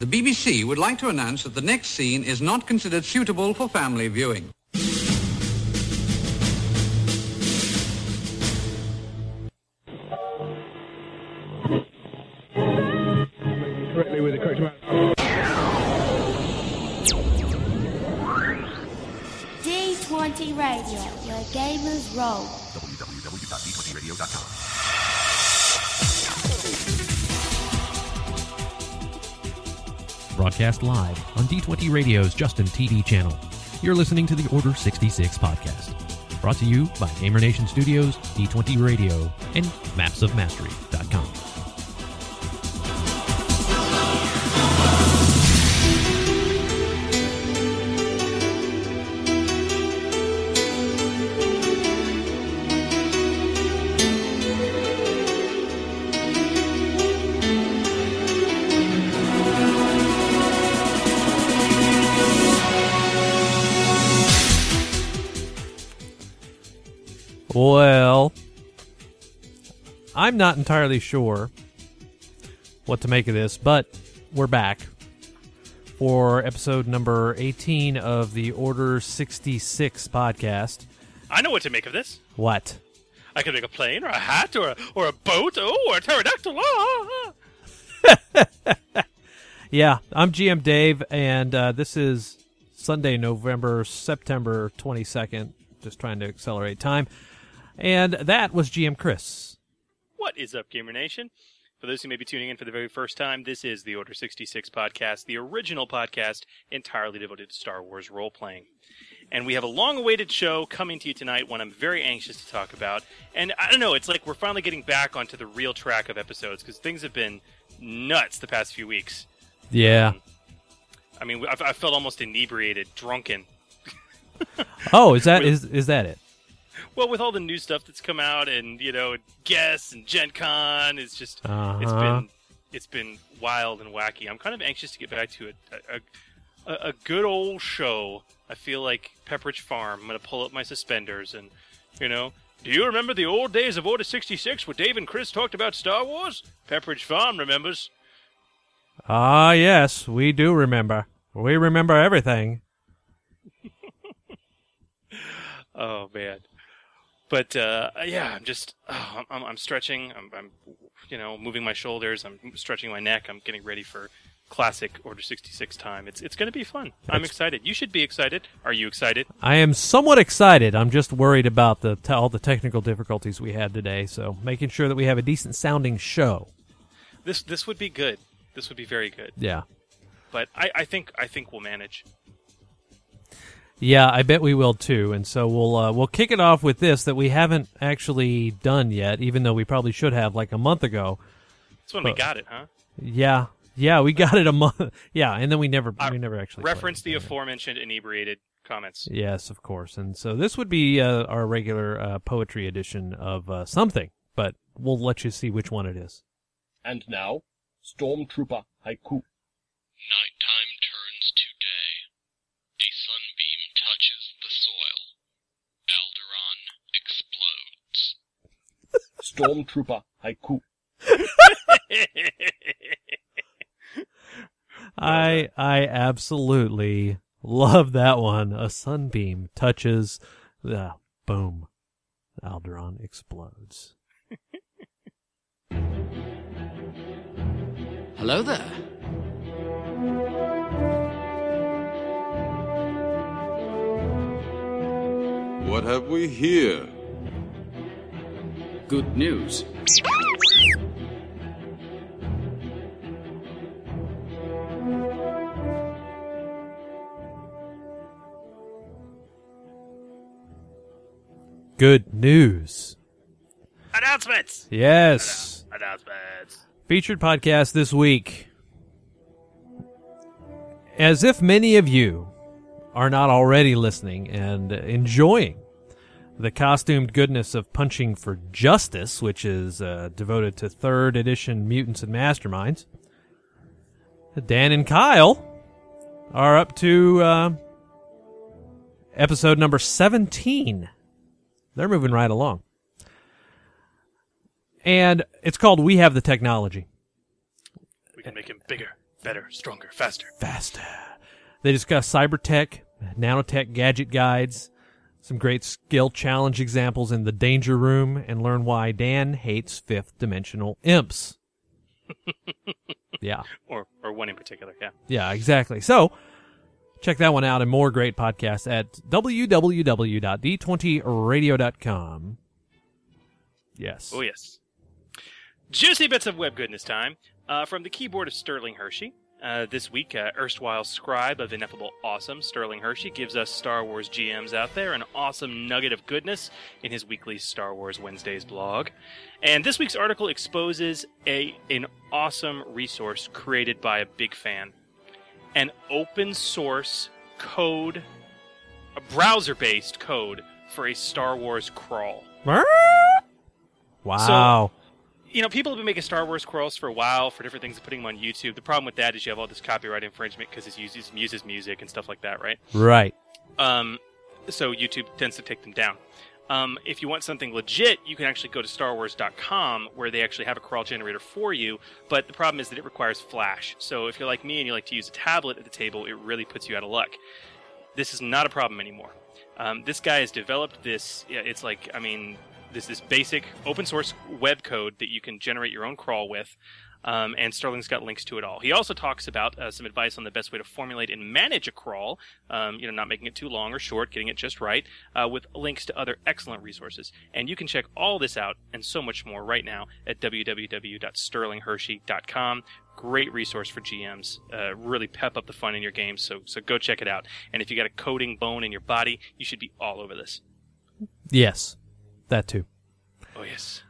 The BBC would like to announce that the next scene is not considered suitable for family viewing. D20 Radio, where gamers roll. www.d20radio.com. Broadcast live on D20 Radio's Justin TV channel. You're listening to the Order 66 podcast. Brought to you by Gamer Nation Studios, D20 Radio, and Mapsofmastery.com. Well, I'm not entirely sure what to make of this, but we're back for episode number 18 of the Order 66 podcast. I know what to make of this. What? I could make a plane, or a hat, or a boat, or a pterodactyl. Yeah, I'm GM Dave, and this is Sunday, September 22nd. Just trying to accelerate time. And that was GM Chris. What is up, Gamer Nation? For those who may be tuning in for the very first time, this is the Order 66 podcast, the original podcast entirely devoted to Star Wars role-playing. And we have a long-awaited show coming to you tonight, one I'm very anxious to talk about. And I don't know, it's like we're finally getting back onto the real track of episodes, because things have been nuts the past few weeks. Yeah. I felt almost inebriated, drunken. Oh, is that it? Well, with all the new stuff that's come out, and guests and Gen Con, it's just it's been wild and wacky. I'm kind of anxious to get back to a good old show. I feel like Pepperidge Farm. I'm gonna pull up my suspenders and do you remember the old days of Order 66 where Dave and Chris talked about Star Wars? Pepperidge Farm remembers. Ah, yes, we do remember. We remember everything. Oh man, but yeah, I'm stretching. I'm moving my shoulders. I'm stretching my neck. I'm getting ready for classic Order 66 time. It's going to be fun. I'm excited. You should be excited. Are you excited? I am somewhat excited. I'm just worried about all the technical difficulties we had today. So making sure that we have a decent sounding show. This would be good. This would be very good. Yeah, but I think we'll manage. Yeah, I bet we will too, and so we'll kick it off with this that we haven't actually done yet, even though we probably should have like a month ago. That's when we got it, huh? Yeah, we got it a month. Yeah, and then we never actually referenced the aforementioned inebriated comments. Yes, of course, and so this would be our regular poetry edition of something, but we'll let you see which one it is. And now, Stormtrooper Haiku. Nighttime turns to day. A sunbeam touches the soil. Alderaan explodes. Stormtrooper Haiku. I absolutely love that one. A sunbeam touches the boom. Alderaan explodes. Hello there. What have we here? Good news. Good news. Announcements! Yes. Announcements. Featured podcast this week. As if many of you are not already listening and enjoying the costumed goodness of Punching for Justice, which is devoted to 3rd edition mutants and masterminds, Dan and Kyle are up to episode number 17. They're moving right along. And it's called We Have the Technology. We can make him bigger. better, stronger, faster. Faster. They discuss cybertech, nanotech gadget guides, some great skill challenge examples in the danger room, and learn why Dan hates fifth dimensional imps. Yeah. Or one in particular, yeah. Yeah, exactly. So, check that one out and more great podcasts at www.d20radio.com. Yes. Oh, yes. Juicy bits of web goodness time. From the keyboard of Sterling Hershey. This week, erstwhile scribe of ineffable awesome, Sterling Hershey, gives us Star Wars GMs out there an awesome nugget of goodness in his weekly Star Wars Wednesdays blog. And this week's article exposes an awesome resource created by a big fan. An open source code, a browser-based code for a Star Wars crawl. Wow. So, you know, people have been making Star Wars crawls for a while for different things and putting them on YouTube. The problem with that is you have all this copyright infringement because it uses music and stuff like that, right? Right. So YouTube tends to take them down. If you want something legit, you can actually go to StarWars.com where they actually have a crawl generator for you, but the problem is that it requires Flash. So if you're like me and you like to use a tablet at the table, it really puts you out of luck. This is not a problem anymore. This guy has developed this, it's like, I mean... This basic open source web code that you can generate your own crawl with, and Sterling's got links to it all. He also talks about some advice on the best way to formulate and manage a crawl, not making it too long or short, getting it just right, with links to other excellent resources. And you can check all this out and so much more right now at www.sterlinghershey.com. Great resource for GMs. Really pep up the fun in your games, so go check it out. And if you got a coding bone in your body, you should be all over this. Yes. That too. Oh, yes.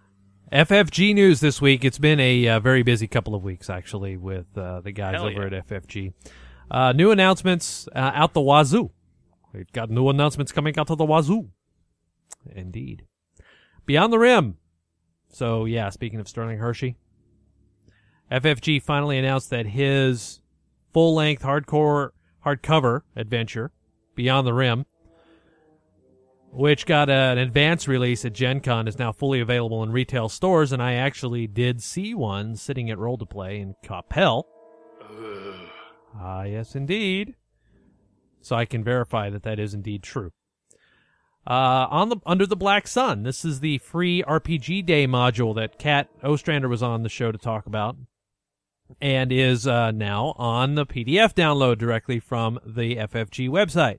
FFG news this week. It's been a very busy couple of weeks, actually, with the guys at FFG. New announcements out the wazoo. We've got new announcements coming out of the wazoo. Indeed. Beyond the Rim. So, yeah, speaking of Sterling Hershey, FFG finally announced that his full-length hardcover adventure, Beyond the Rim, which got an advanced release at Gen Con, is now fully available in retail stores, and I actually did see one sitting at Roll to Play in Coppell. Ah, yes, indeed. So I can verify that is indeed true. Under the Black Sun, this is the free RPG Day module that Kat Ostrander was on the show to talk about, and is now on the PDF download directly from the FFG website.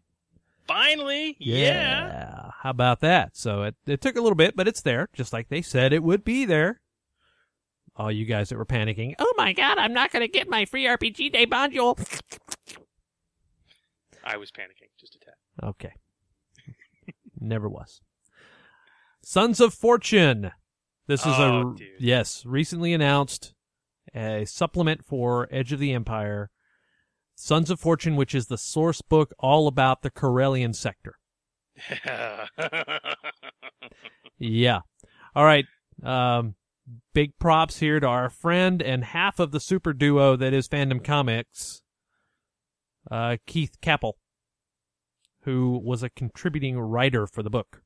Finally, yeah. How about that? So it took a little bit, but it's there, just like they said it would be there. All you guys that were panicking, oh my god, I'm not going to get my free RPG Day module. I was panicking, just a tad. Okay. Never was. Sons of Fortune. This is recently announced a supplement for Edge of the Empire. Sons of Fortune, which is the source book all about the Corellian sector. Yeah. All right. Big props here to our friend and half of the super duo that is Fandom Comics, Keith Capel, who was a contributing writer for the book.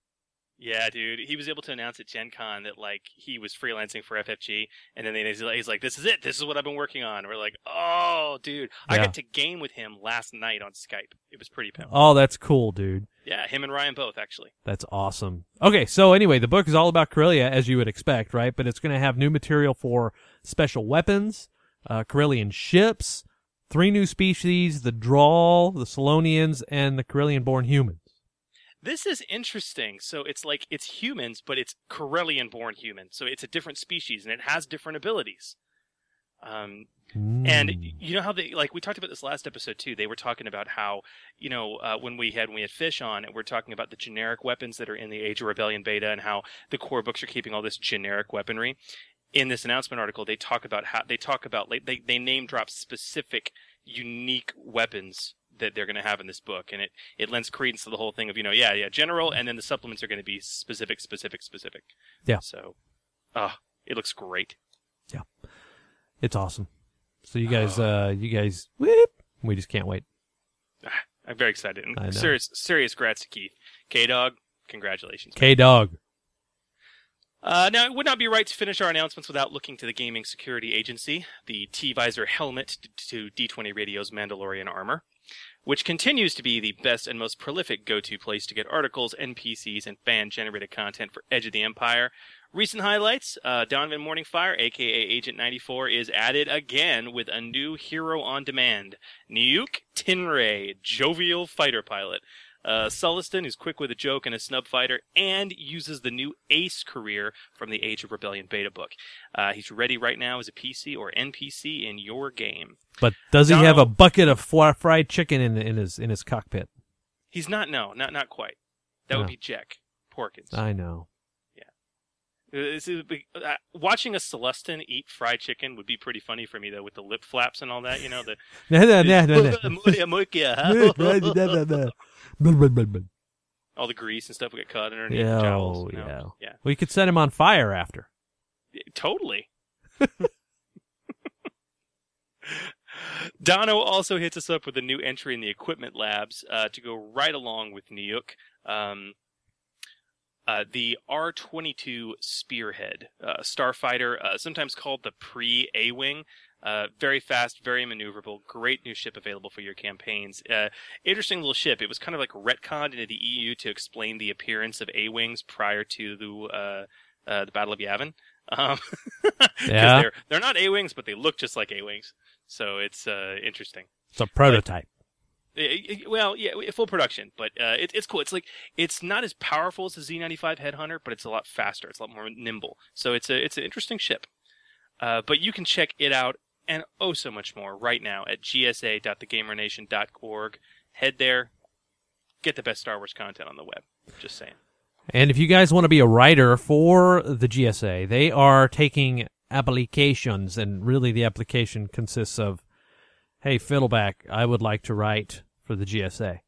Yeah, dude. He was able to announce at Gen Con that, like, he was freelancing for FFG, and then he's like, this is it. This is what I've been working on. And we're like, oh, dude. Yeah. I got to game with him last night on Skype. It was pretty powerful. Oh, that's cool, dude. Yeah, him and Ryan both, actually. That's awesome. Okay, so anyway, the book is all about Corellia, as you would expect, right? But it's going to have new material for special weapons, Corellian ships, 3 new species, the Drawl, the Salonians, and the Corellian-born human. This is interesting. So it's like it's humans, but it's Corellian-born human. So it's a different species, and it has different abilities. And you know how they, like we talked about this last episode too. They were talking about how, you know, when we had Fish on, and we're talking about the generic weapons that are in the Age of Rebellion beta, and how the core books are keeping all this generic weaponry. In this announcement article, they talk about how they name drop specific, unique weapons that they're going to have in this book, and it lends credence to the whole thing of, you know, general, and then the supplements are going to be specific. Yeah. So, it looks great. Yeah. It's awesome. So you guys, we just can't wait. I'm very excited. And serious grats to Keith. K-Dog, congratulations. K-Dog. Now, it would not be right to finish our announcements without looking to the Gaming Security Agency, the T-Visor helmet to D20 Radio's Mandalorian armor, which continues to be the best and most prolific go-to place to get articles, NPCs, and fan-generated content for Edge of the Empire. Recent highlights, Donovan Morningfire, a.k.a. Agent 94, is added again with a new hero on demand, Nuke Tinray, jovial fighter pilot. Sulliston, who's quick with a joke and a snub fighter, and uses the new Ace career from the Age of Rebellion beta book. He's ready right now as a PC or NPC in your game. But does he have a bucket of fried chicken in his cockpit? He's not. No, not quite. That would be Jack Porkins. I know. Watching a Celestin eat fried chicken would be pretty funny for me, though, with the lip flaps and all that, you know. The all the grease and stuff would get caught underneath the jowls. You know? Yeah. Well, you could set him on fire after. Totally. Dono also hits us up with a new entry in the equipment labs to go right along with Niyuk. The R-22 Spearhead, starfighter, sometimes called the pre-A-Wing. Very fast, very maneuverable, great new ship available for your campaigns. Interesting little ship. It was kind of like retconned into the EU to explain the appearance of A-Wings prior to the Battle of Yavin. Yeah. They're not A-Wings, but they look just like A-Wings. So it's interesting. It's a prototype. Well, yeah, full production, but it's cool. It's not as powerful as the Z95 Headhunter, but it's a lot faster. It's a lot more nimble. So it's an interesting ship. But you can check it out and so much more right now at gsa.thegamernation.org. Head there, get the best Star Wars content on the web. Just saying. And if you guys want to be a writer for the GSA, they are taking applications, and really the application consists of, hey, Fiddleback, I would like to write for the GSA.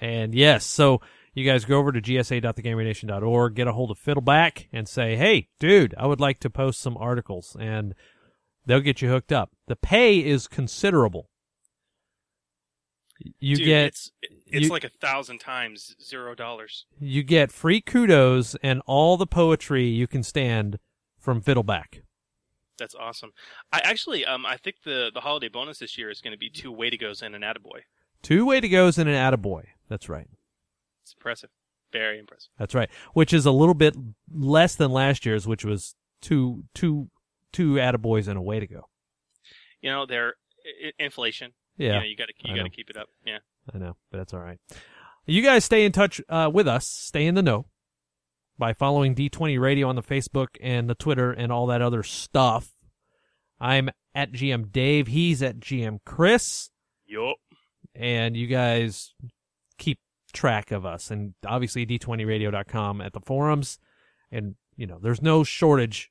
And yes, so you guys go over to gsa.thegamernation.org, get a hold of Fiddleback, and say, hey, dude, I would like to post some articles, and they'll get you hooked up. The pay is considerable. It's like 1,000 times $0. You get free kudos and all the poetry you can stand from Fiddleback. That's awesome. I actually, I think the holiday bonus this year is going to be 2 way-to-goes and an attaboy. 2 way-to-goes and an attaboy. That's right. It's impressive. Very impressive. That's right. Which is a little bit less than last year's, which was two attaboys and a way-to-go. You know, they're inflation. Yeah. You know, you got to keep it up. Yeah. I know, but that's all right. You guys stay in touch with us. Stay in the know by following D20 Radio on the Facebook and the Twitter and all that other stuff. I'm at GM Dave. He's at GM Chris. Yup. And you guys keep track of us. And obviously D20Radio.com at the forums. And, you know, there's no shortage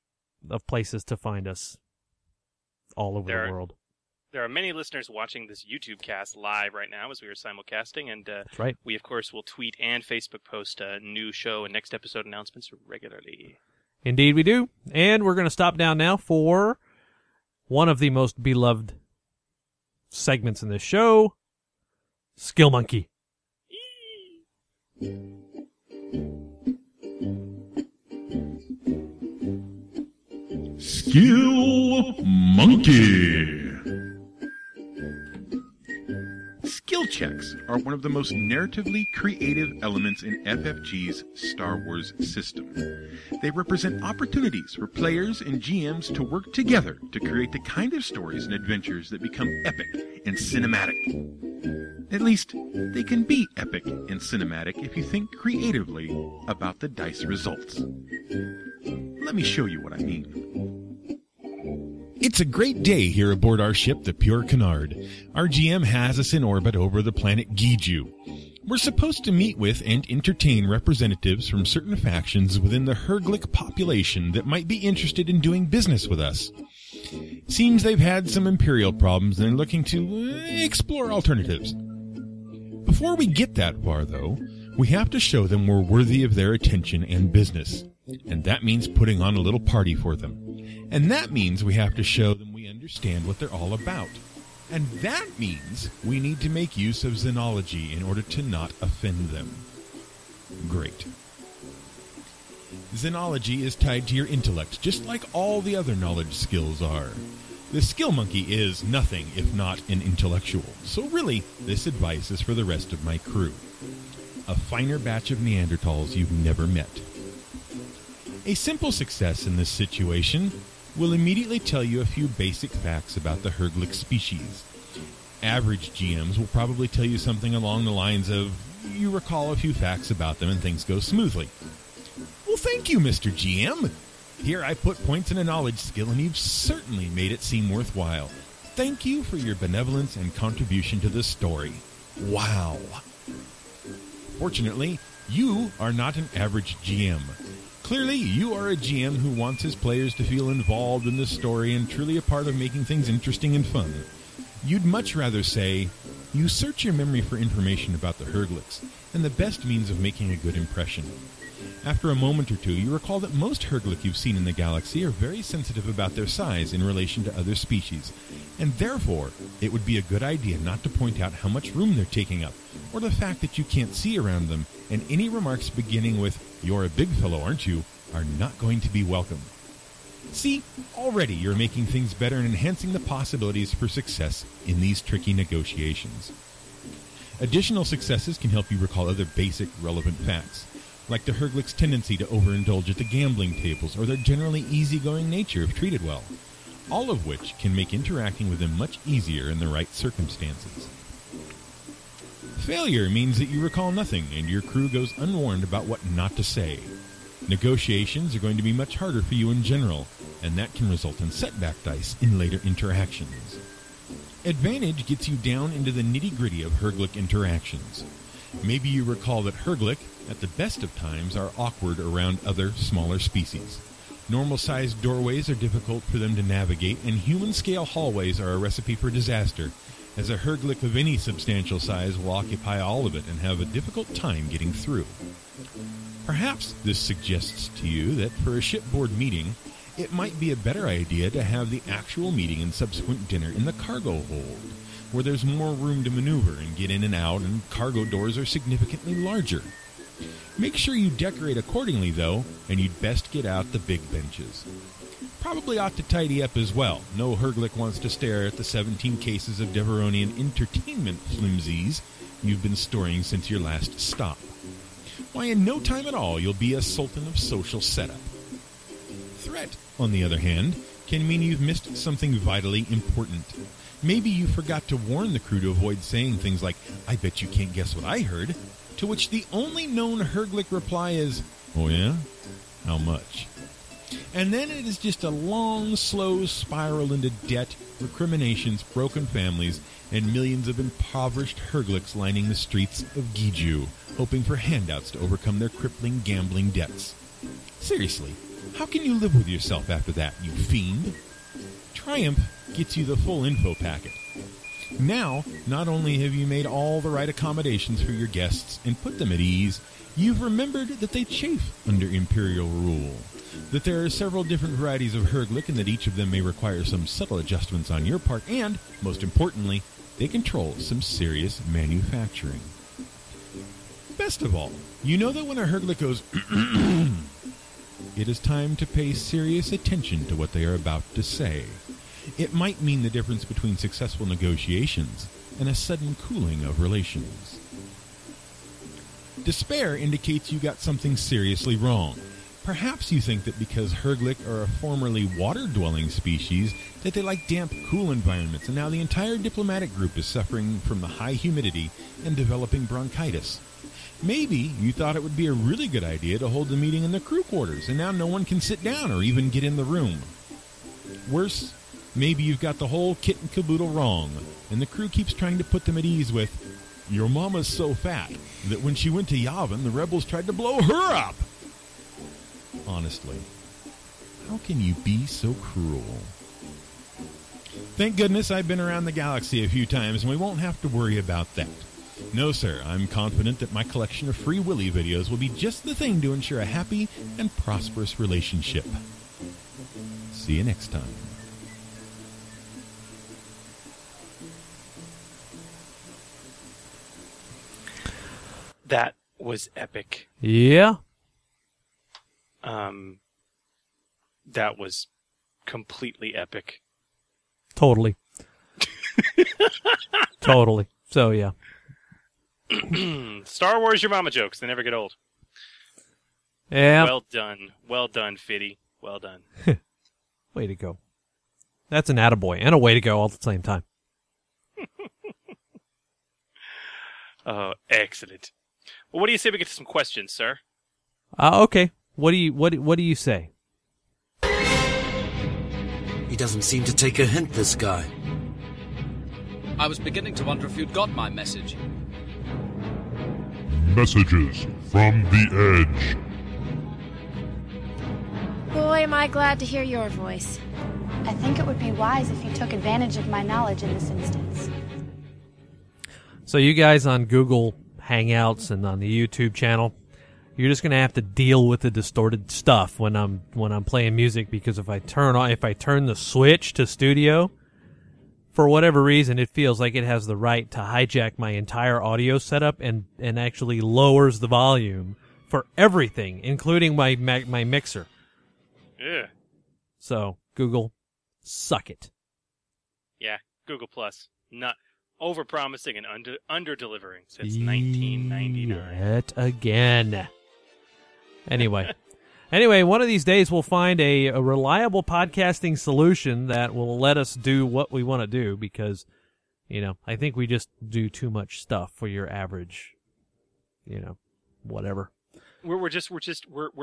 of places to find us all over the world. There are many listeners watching this YouTube cast live right now as we are simulcasting, and that's right. We, of course, will tweet and Facebook post new show and next episode announcements regularly. Indeed we do. And we're going to stop down now for one of the most beloved segments in this show, Skill Monkey. Skill Monkey. Skill checks are one of the most narratively creative elements in FFG's Star Wars system. They represent opportunities for players and GMs to work together to create the kind of stories and adventures that become epic and cinematic. At least, they can be epic and cinematic if you think creatively about the dice results. Let me show you what I mean. It's a great day here aboard our ship, the Pure Canard. Our GM has us in orbit over the planet Giju. We're supposed to meet with and entertain representatives from certain factions within the Herglick population that might be interested in doing business with us. Seems they've had some Imperial problems and are looking to explore alternatives. Before we get that far, though, we have to show them we're worthy of their attention and business. And that means putting on a little party for them. And that means we have to show them we understand what they're all about. And that means we need to make use of xenology in order to not offend them. Great. Xenology is tied to your intellect, just like all the other knowledge skills are. The skill monkey is nothing if not an intellectual, so really, this advice is for the rest of my crew. A finer batch of Neanderthals you've never met. A simple success in this situation will immediately tell you a few basic facts about the Herglick species. Average GMs will probably tell you something along the lines of, you recall a few facts about them and things go smoothly. Well, thank you, Mr. GM. Here I put points in a knowledge skill, and you've certainly made it seem worthwhile. Thank you for your benevolence and contribution to this story. Wow. Fortunately, you are not an average GM. Clearly, you are a GM who wants his players to feel involved in the story and truly a part of making things interesting and fun. You'd much rather say, you search your memory for information about the Herglics, and the best means of making a good impression. After a moment or two, you recall that most Herglic you've seen in the galaxy are very sensitive about their size in relation to other species, and therefore, it would be a good idea not to point out how much room they're taking up, or the fact that you can't see around them, and any remarks beginning with, "You're a big fellow, aren't you?" are not going to be welcome. See, already you're making things better and enhancing the possibilities for success in these tricky negotiations. Additional successes can help you recall other basic, relevant facts, like the Herglick's tendency to overindulge at the gambling tables or their generally easygoing nature if treated well, all of which can make interacting with them much easier in the right circumstances. Failure means that you recall nothing and your crew goes unwarned about what not to say. Negotiations are going to be much harder for you in general, and that can result in setback dice in later interactions. Advantage gets you down into the nitty-gritty of Herglick interactions. Maybe you recall that Herglick, at the best of times, are awkward around other, smaller species. Normal-sized doorways are difficult for them to navigate, and human-scale hallways are a recipe for disaster, as a Herglick of any substantial size will occupy all of it and have a difficult time getting through. Perhaps this suggests to you that for a shipboard meeting, it might be a better idea to have the actual meeting and subsequent dinner in the cargo hold, where there's more room to maneuver and get in and out, and cargo doors are significantly larger. Make sure you decorate accordingly, though, and you'd best get out the big benches. Probably ought to tidy up as well. No Herglick wants to stare at the 17 cases of Deveronian entertainment flimsies you've been storing since your last stop. Why, in no time at all, you'll be a sultan of social setup. Threat, on the other hand, can mean you've missed something vitally important. Maybe you forgot to warn the crew to avoid saying things like, "I bet you can't guess what I heard," to which the only known Herglick reply is, "Oh yeah? How much?" And then it is just a long, slow spiral into debt, recriminations, broken families, and millions of impoverished Herglicks lining the streets of Giju, hoping for handouts to overcome their crippling gambling debts. Seriously, how can you live with yourself after that, you fiend? Triumph gets you the full info packet. Now, not only have you made all the right accommodations for your guests and put them at ease, you've remembered that they chafe under Imperial rule, that there are several different varieties of Herglick and that each of them may require some subtle adjustments on your part, and, most importantly, they control some serious manufacturing. Best of all, you know that when a Herglick goes it is time to pay serious attention to what they are about to say. It might mean the difference between successful negotiations and a sudden cooling of relations. Despair indicates you got something seriously wrong. Perhaps you think that because Herglick are a formerly water-dwelling species, that they like damp, cool environments, and now the entire diplomatic group is suffering from the high humidity and developing bronchitis. Maybe you thought it would be a really good idea to hold the meeting in the crew quarters, and now no one can sit down or even get in the room. Worse, maybe you've got the whole kit and caboodle wrong, and the crew keeps trying to put them at ease with, "Your mama's so fat that when she went to Yavin, the rebels tried to blow her up!" Honestly, how can you be so cruel? Thank goodness I've been around the galaxy a few times, and we won't have to worry about that. No, sir, I'm confident that my collection of Free Willy videos will be just the thing to ensure a happy and prosperous relationship. See you next time. That was epic. Yeah. That was completely epic. Totally. Totally. So, yeah. Star Wars, your mama jokes. They never get old. Yeah. Well done. Well done, Fiddy. Well done. Way to go. That's an attaboy and a way to go all at the same time. Oh, excellent. Well, what do you say we get to some questions, sir? Okay. What do you say? He doesn't seem to take a hint, this guy. I was beginning to wonder if you'd got my message. Messages from the Edge. Boy, am I glad to hear your voice. I think it would be wise if you took advantage of my knowledge in this instance. So you guys on Google Hangouts and on the YouTube channel, you're just going to have to deal with the distorted stuff when I'm playing music, because if I turn the switch to studio, for whatever reason, it feels like it has the right to hijack my entire audio setup and actually lowers the volume for everything, including my mixer. Yeah. So, Google, suck it. Yeah, Google Plus. Not overpromising and under-delivering since 1999. Yet again. Anyway, one of these days we'll find a reliable podcasting solution that will let us do what we want to do, because, I think we just do too much stuff for your average, whatever. We're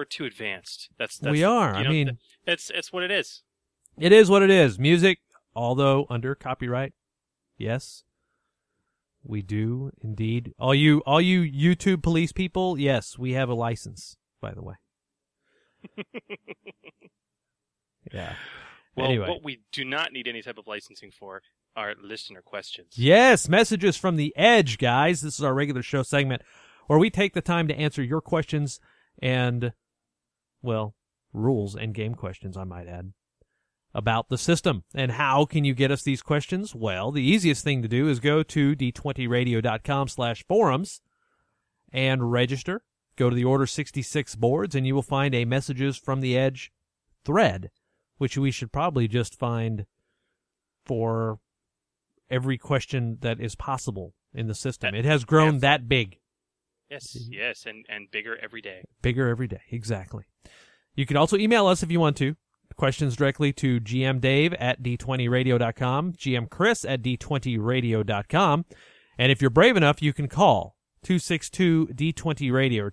too advanced. That's we are. I mean, that's what it is. It is what it is. Music, although under copyright, yes, we do indeed. All you YouTube police people, yes, we have a license. By the way. Yeah. Well, anyway. What we do not need any type of licensing for are listener questions. Yes, messages from the Edge, guys. This is our regular show segment where we take the time to answer your questions and, well, rules and game questions, I might add, about the system. And how can you get us these questions? Well, the easiest thing to do is go to d20radio.com/forums and register. Go to the Order 66 boards, and you will find a Messages from the Edge thread, which we should probably just find for every question that is possible in the system. It has grown that big. Yes, and bigger every day. Bigger every day, exactly. You can also email us if you want to. Questions directly to GM Dave at d20radio.com, GM Chris at d20radio.com, and if you're brave enough, you can call 262-D20-RADIO, or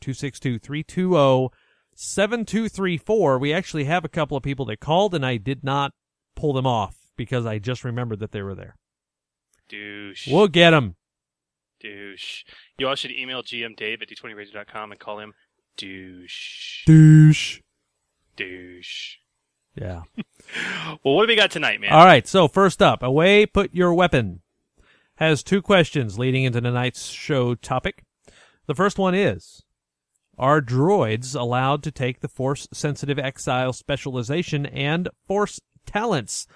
262-320-7234. We actually have a couple of people that called, and I did not pull them off because I just remembered that they were there. Douche. We'll get them. Douche. You all should email GM Dave at D20Radio.com and call him douche. Douche. Douche. Yeah. Well, what have we got tonight, man? All right, so first up, Away Put Your Weapon has two questions leading into tonight's show topic. The first one is, are droids allowed to take the Force-sensitive exile specialization and Force talents?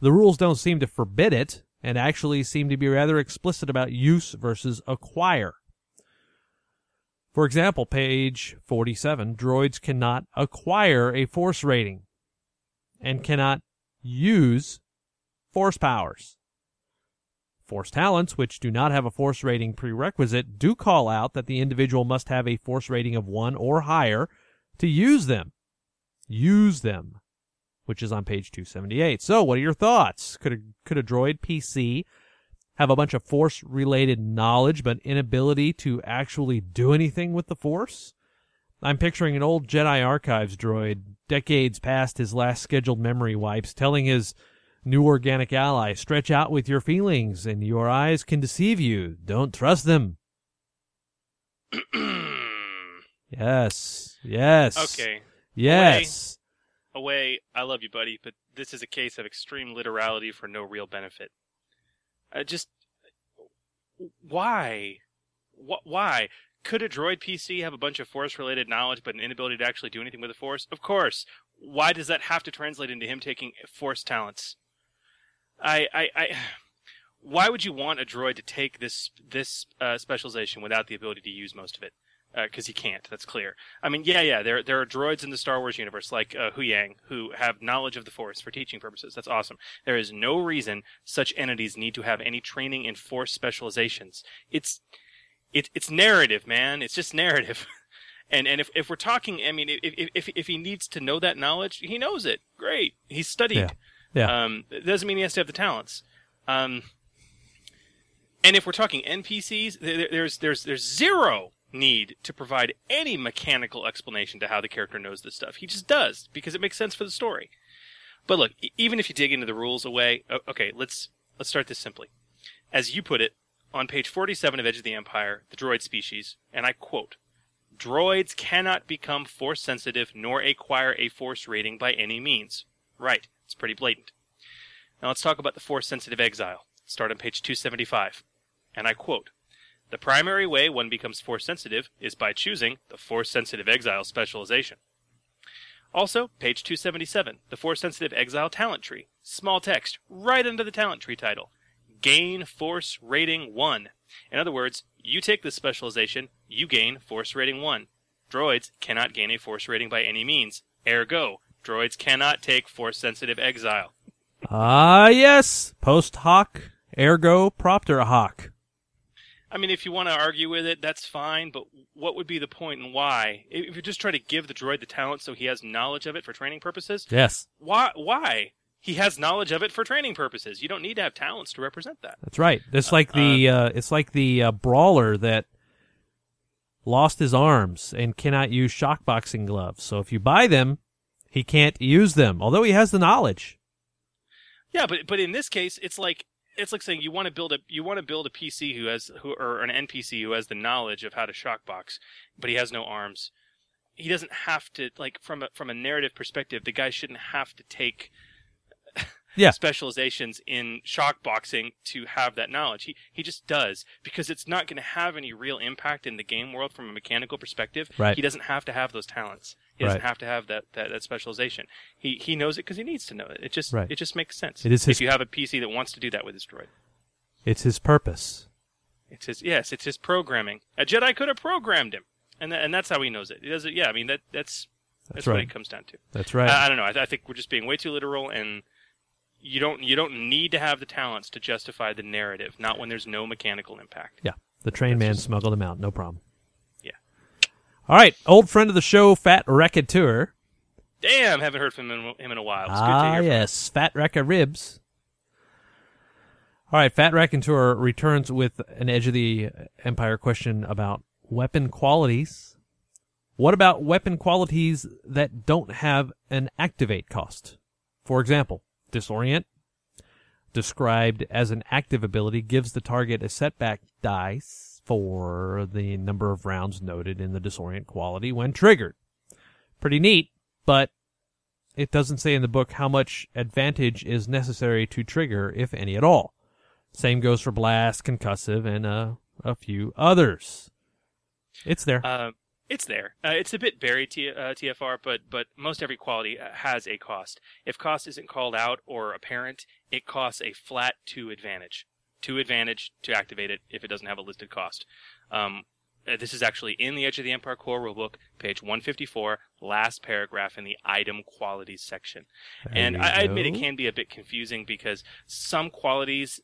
The rules don't seem to forbid it, and actually seem to be rather explicit about use versus acquire. For example, page 47, droids cannot acquire a Force rating and cannot use Force powers. Force talents, which do not have a Force rating prerequisite, do call out that the individual must have a Force rating of 1 or higher to use them. Use them, which is on page 278. So, what are your thoughts? Could a droid PC have a bunch of Force-related knowledge but inability to actually do anything with the Force? I'm picturing an old Jedi Archives droid, decades past his last scheduled memory wipes, telling his new organic ally, stretch out with your feelings, and your eyes can deceive you. Don't trust them. Yes. Yes. Okay. Yes. Away, I love you, buddy, but this is a case of extreme literality for no real benefit. Why? Why? Could a droid PC have a bunch of Force-related knowledge but an inability to actually do anything with the Force? Of course. Why does that have to translate into him taking Force talents? Why would you want a droid to take this specialization without the ability to use most of it? because he can't. That's clear. I mean, yeah. There are droids in the Star Wars universe like Huyang who have knowledge of the Force for teaching purposes. That's awesome. There is no reason such entities need to have any training in Force specializations. It's narrative, man. It's just narrative. And if we're talking, I mean, if he needs to know that knowledge, he knows it. Great. He's studied. Yeah. It doesn't mean he has to have the talents. And if we're talking NPCs, there's zero need to provide any mechanical explanation to how the character knows this stuff. He just does, because it makes sense for the story. But look, even if you dig into the rules away, okay, let's start this simply. As you put it, on page 47 of Edge of the Empire, the droid species, and I quote, "Droids cannot become Force-sensitive nor acquire a Force rating by any means." Right, it's pretty blatant. Now let's talk about the Force-sensitive exile. Start on page 275, and I quote, "The primary way one becomes Force-sensitive is by choosing the Force-sensitive exile specialization." Also, page 277, the Force-sensitive exile talent tree. Small text, right under the talent tree title. Gain Force Rating 1. In other words, you take this specialization, you gain Force Rating 1. Droids cannot gain a Force rating by any means. Ergo, droids cannot take Force-sensitive exile. Ah, yes! Post hoc, ergo propter hoc. I mean, if you want to argue with it, that's fine, but what would be the point and why? If you just try to give the droid the talent so he has knowledge of it for training purposes? Yes. Why? He has knowledge of it for training purposes. You don't need to have talents to represent that. That's right. It's like the brawler that lost his arms and cannot use shockboxing gloves. So if you buy them, he can't use them, although he has the knowledge. Yeah, but in this case, it's like saying you want to build a PC or an NPC who has the knowledge of how to shockbox, but he has no arms. He doesn't have to, like, from a narrative perspective, the guy shouldn't have to take specializations in shockboxing to have that knowledge. He just does, because it's not going to have any real impact in the game world from a mechanical perspective. Right. He doesn't have to have those talents. He doesn't have to have that specialization. He knows it because he needs to know it. It just makes sense. It is if you have a PC that wants to do that with his droid. It's his purpose. It's his programming. A Jedi could have programmed him, and that's how he knows it. He does it. Yeah, I mean that's right. What it comes down to. That's right. I don't know. I think we're just being way too literal, and you don't need to have the talents to justify the narrative. Not when there's no mechanical impact. Yeah, the train man smuggled him out. No problem. All right, old friend of the show, Fat Wreckit Ur. Damn, haven't heard from him in a whill. It's good to hear from him. Fat Wreckit Ribs. All right, Fat Wreckit Ur returns with an Edge of the Empire question about weapon qualities. What about weapon qualities that don't have an activate cost? For example, Disorient, described as an active ability, gives the target a setback dice for the number of rounds noted in the disorient quality when triggered. Pretty neat, but it doesn't say in the book how much advantage is necessary to trigger, if any at all. Same goes for blast, concussive, and a few others. It's there. It's a bit buried, TFR, but most every quality has a cost. If cost isn't called out or apparent, it costs a flat 2 advantage. 2 advantage to activate it if it doesn't have a listed cost. This is actually in the Edge of the Empire Core Rulebook, page 154, last paragraph in the item qualities section. I admit it can be a bit confusing because some qualities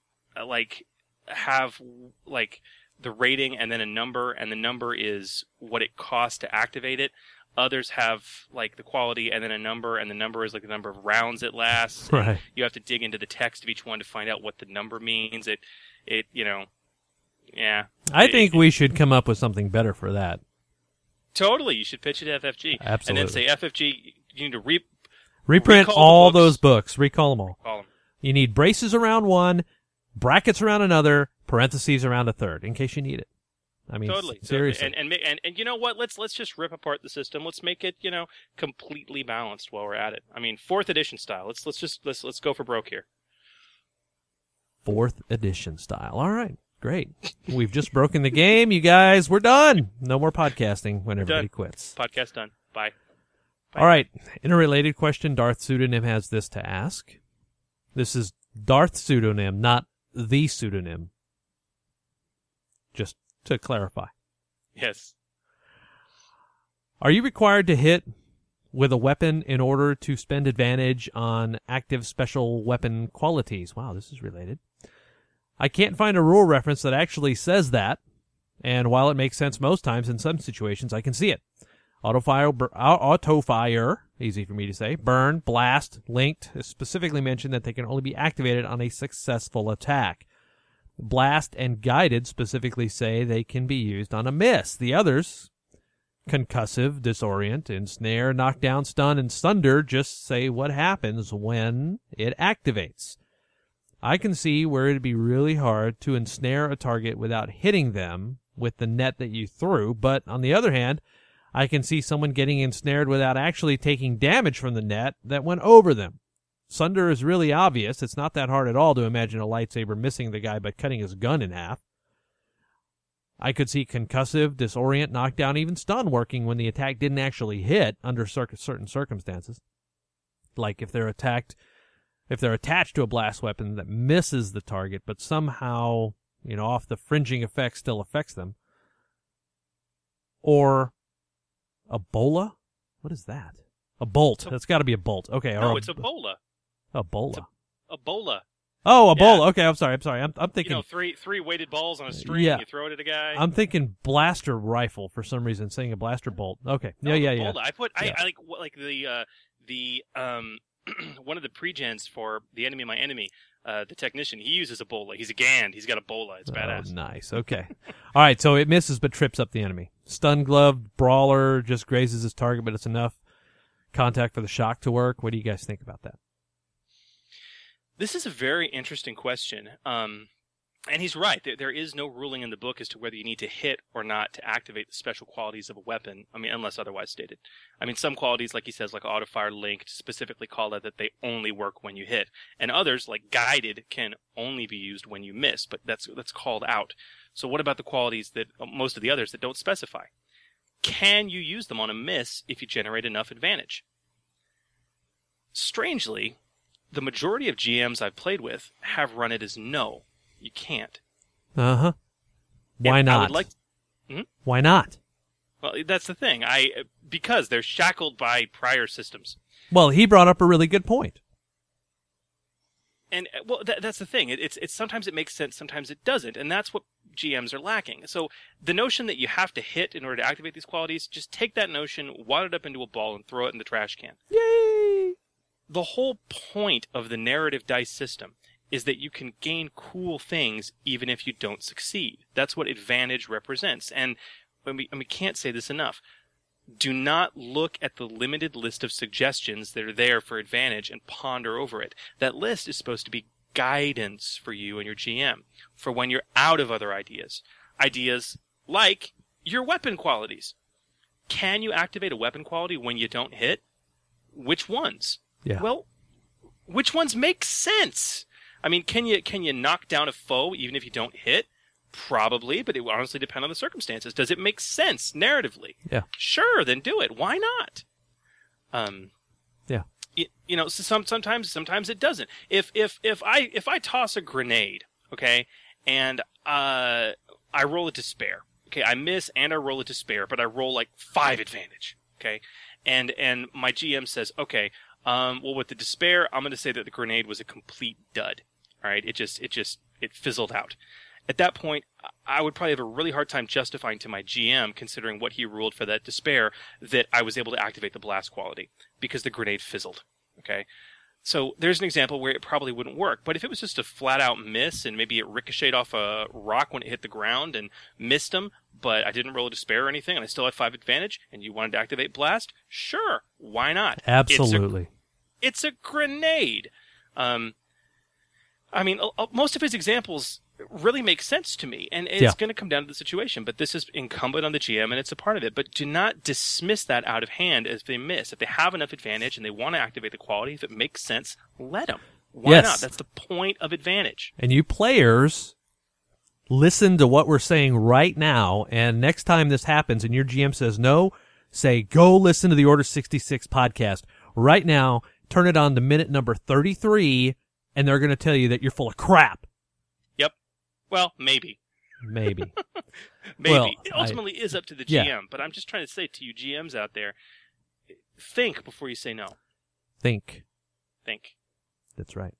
have the rating and then a number, and the number is what it costs to activate it. Others have like the quality and then a number, and the number is like the number of rounds it lasts. Right. You have to dig into the text of each one to find out what the number means. I think we should come up with something better for that. Totally, you should pitch it to FFG. Absolutely. And then say, FFG, you need to reprint all those books. Recall them all. You need braces around one, brackets around another, parentheses around a third, in case you need it. I mean, totally. Seriously. And you know what? Let's just rip apart the system. Let's make it, completely balanced while we're at it. I mean, 4th edition style. Let's go for broke here. 4th edition style. All right. Great. We've just broken the game, you guys. We're done. No more podcasting when everybody quits. Podcast done. Bye. All right. In a related question, Darth Pseudonym has this to ask. This is Darth Pseudonym, not the pseudonym. Just to clarify. Yes. Are you required to hit with a weapon in order to spend advantage on active special weapon qualities? Wow, this is related. I can't find a rule reference that actually says that, and while it makes sense most times, in some situations I can see it. Auto fire, easy for me to say, burn, blast, linked, is specifically mentioned that they can only be activated on a successful attack. Blast and guided specifically say they can be used on a miss. The others, concussive, disorient, ensnare, knockdown, stun, and sunder, just say what happens when it activates. I can see where it'd be really hard to ensnare a target without hitting them with the net that you threw, but on the other hand, I can see someone getting ensnared without actually taking damage from the net that went over them. Sunder is really obvious. It's not that hard at all to imagine a lightsaber missing the guy by cutting his gun in half. I could see concussive, disorient, knockdown, even stun working when the attack didn't actually hit under certain circumstances. Like if they're attached to a blast weapon that misses the target, but somehow, off the fringing effect still affects them. Or a bola? What is that? A bolt. That's got to be a bolt. Okay. No, it's a bola. A bola. A bola. Oh, a bola. Okay, I'm sorry. I'm thinking... three weighted balls on a string, yeah. You throw it at a guy. I'm thinking blaster rifle for some reason, saying a blaster bolt. Okay. No, yeah. Bola. I like the one of the pre-gens for The Enemy My Enemy, the technician, he uses a bola. He's a Gand. He's got a bola. It's badass. Nice. Okay. All right, so it misses but trips up the enemy. Stun glove, brawler, just grazes his target, but it's enough contact for the shock to work. What do you guys think about that? This is a very interesting question, and he's right. There is no ruling in the book as to whether you need to hit or not to activate the special qualities of a weapon, unless otherwise stated. Some qualities, like he says, like auto-fire linked, specifically call out that they only work when you hit, and others, like guided, can only be used when you miss, but that's called out. So what about the qualities that most of the others that don't specify? Can you use them on a miss if you generate enough advantage? Strangely, the majority of GMs I've played with have run it as no, you can't. Uh-huh. Why not? Well, that's the thing. Because they're shackled by prior systems. Well, he brought up a really good point. And, well, that's the thing. It's sometimes it makes sense, sometimes it doesn't, and that's what GMs are lacking. So the notion that you have to hit in order to activate these qualities, just take that notion, wad it up into a ball, and throw it in the trash can. Yay! The whole point of the narrative dice system is that you can gain cool things even if you don't succeed. That's what advantage represents. And we can't say this enough. Do not look at the limited list of suggestions that are there for advantage and ponder over it. That list is supposed to be guidance for you and your GM for when you're out of other ideas. Ideas like your weapon qualities. Can you activate a weapon quality when you don't hit? Which ones? Yeah. Well, which ones make sense? Can you knock down a foe even if you don't hit? Probably, but it will honestly depend on the circumstances. Does it make sense narratively? Yeah. Sure, then do it. Why not? Yeah. So sometimes it doesn't. If I toss a grenade, okay, and I roll it to spare. Okay, I miss and I roll it to spare, but I roll like 5 advantage. Okay, and my GM says, okay. With the despair, I'm going to say that the grenade was a complete dud. All right, it fizzled out. At that point, I would probably have a really hard time justifying to my GM, considering what he ruled for that despair, that I was able to activate the blast quality because the grenade fizzled. Okay, so there's an example where it probably wouldn't work. But if it was just a flat out miss and maybe it ricocheted off a rock when it hit the ground and missed him, but I didn't roll a despair or anything, and I still had 5 advantage, and you wanted to activate blast, sure, why not? Absolutely. It's a grenade. Most of his examples really make sense to me, and it's going to come down to the situation, but this is incumbent on the GM, and it's a part of it. But do not dismiss that out of hand as they miss. If they have enough advantage and they want to activate the quality, if it makes sense, let them. Why not? That's the point of advantage. And you players... listen to what we're saying right now, and next time this happens and your GM says no, say, go listen to the Order 66 podcast. Right now, turn it on to minute number 33, and they're going to tell you that you're full of crap. Yep. Well, maybe. Maybe. Maybe. Well, it ultimately is up to the GM, but I'm just trying to say to you GMs out there, think before you say no. Think. That's right.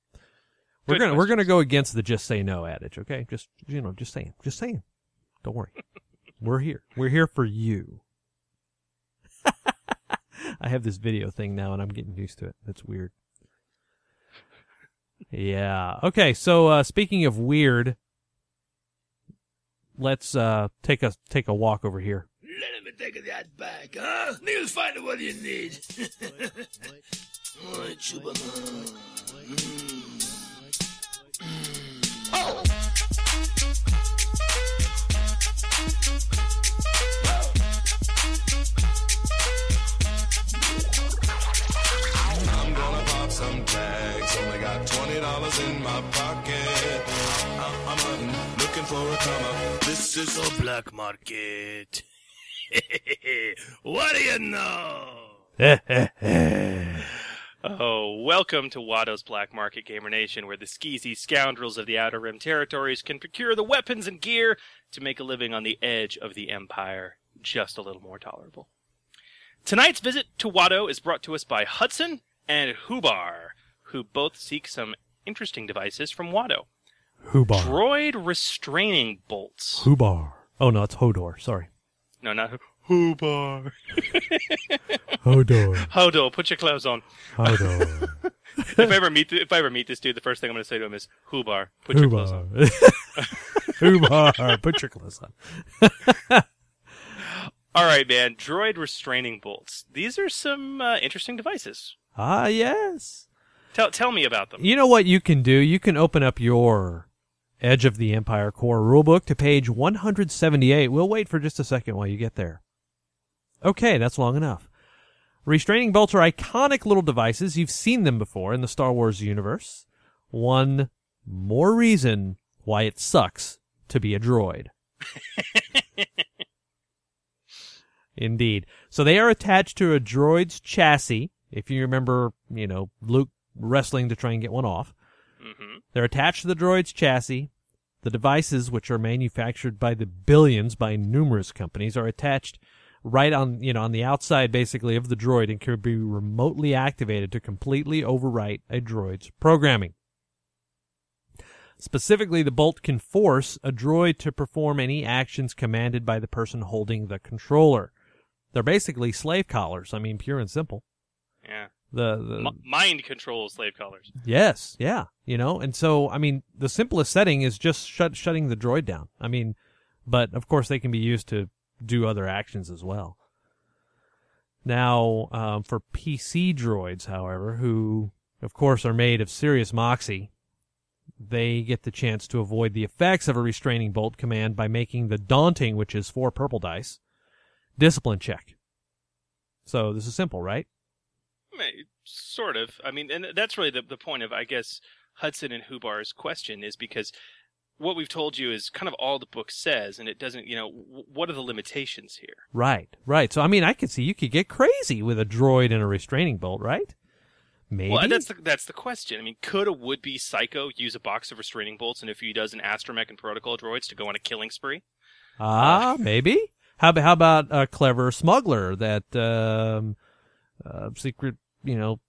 We're gonna go against the just say no adage, okay? Just saying. Don't worry. We're here. We're here for you. I have this video thing now, and I'm getting used to it. That's weird. Yeah. Okay, so speaking of weird, let's take a walk over here. Let me take that back, huh? You'll find out what you need. Oh! I'm gonna pop some tags. Only got $20 in my pocket. I'm hunting, looking for a come-up. This is a black market. What do you know? Oh, welcome to Watto's Black Market, Gamer Nation, where the skeezy scoundrels of the Outer Rim territories can procure the weapons and gear to make a living on the edge of the Empire just a little more tolerable. Tonight's visit to Watto is brought to us by Hudson and Hubar, who both seek some interesting devices from Watto. Hubar. Droid restraining bolts. Hubar. Oh, no, it's Hodor. Sorry. No, not Hubar. Hodor. Hodor, put your clothes on. Hodor. If I ever meet this dude, the first thing I'm going to say to him is, Hubar, put your clothes on. Hubar, put your clothes on. All right, man. Droid restraining bolts. These are some interesting devices. Ah, yes. Tell me about them. You know what you can do? You can open up your Edge of the Empire Core Rulebook to page 178. We'll wait for just a second while you get there. Okay, that's long enough. Restraining bolts are iconic little devices. You've seen them before in the Star Wars universe. One more reason why it sucks to be a droid. Indeed. So they are attached to a droid's chassis. If you remember, Luke wrestling to try and get one off. Mm-hmm. They're attached to the droid's chassis. The devices, which are manufactured by the billions by numerous companies, are attached right on, on the outside, basically, of the droid and can be remotely activated to completely overwrite a droid's programming. Specifically, the bolt can force a droid to perform any actions commanded by the person holding the controller. They're basically slave collars. I mean, pure and simple. Yeah. The mind control slave collars. Yes, yeah, and so the simplest setting is just shutting the droid down. But of course they can be used to do other actions as well. Now, for PC droids, however, who of course are made of serious moxie, they get the chance to avoid the effects of a restraining bolt command by making the daunting, which is 4 purple dice, discipline check. So this is simple, right? Sort of. And that's really the point of, I guess, Hudson and Hubar's question is because what we've told you is kind of all the book says, and it doesn't, what are the limitations here? Right. So, I could see you could get crazy with a droid and a restraining bolt, right? Maybe. Well, that's the question. Could a would-be psycho use a box of restraining bolts, and if he does, an astromech and protocol droids to go on a killing spree? Maybe. How about a clever smuggler that...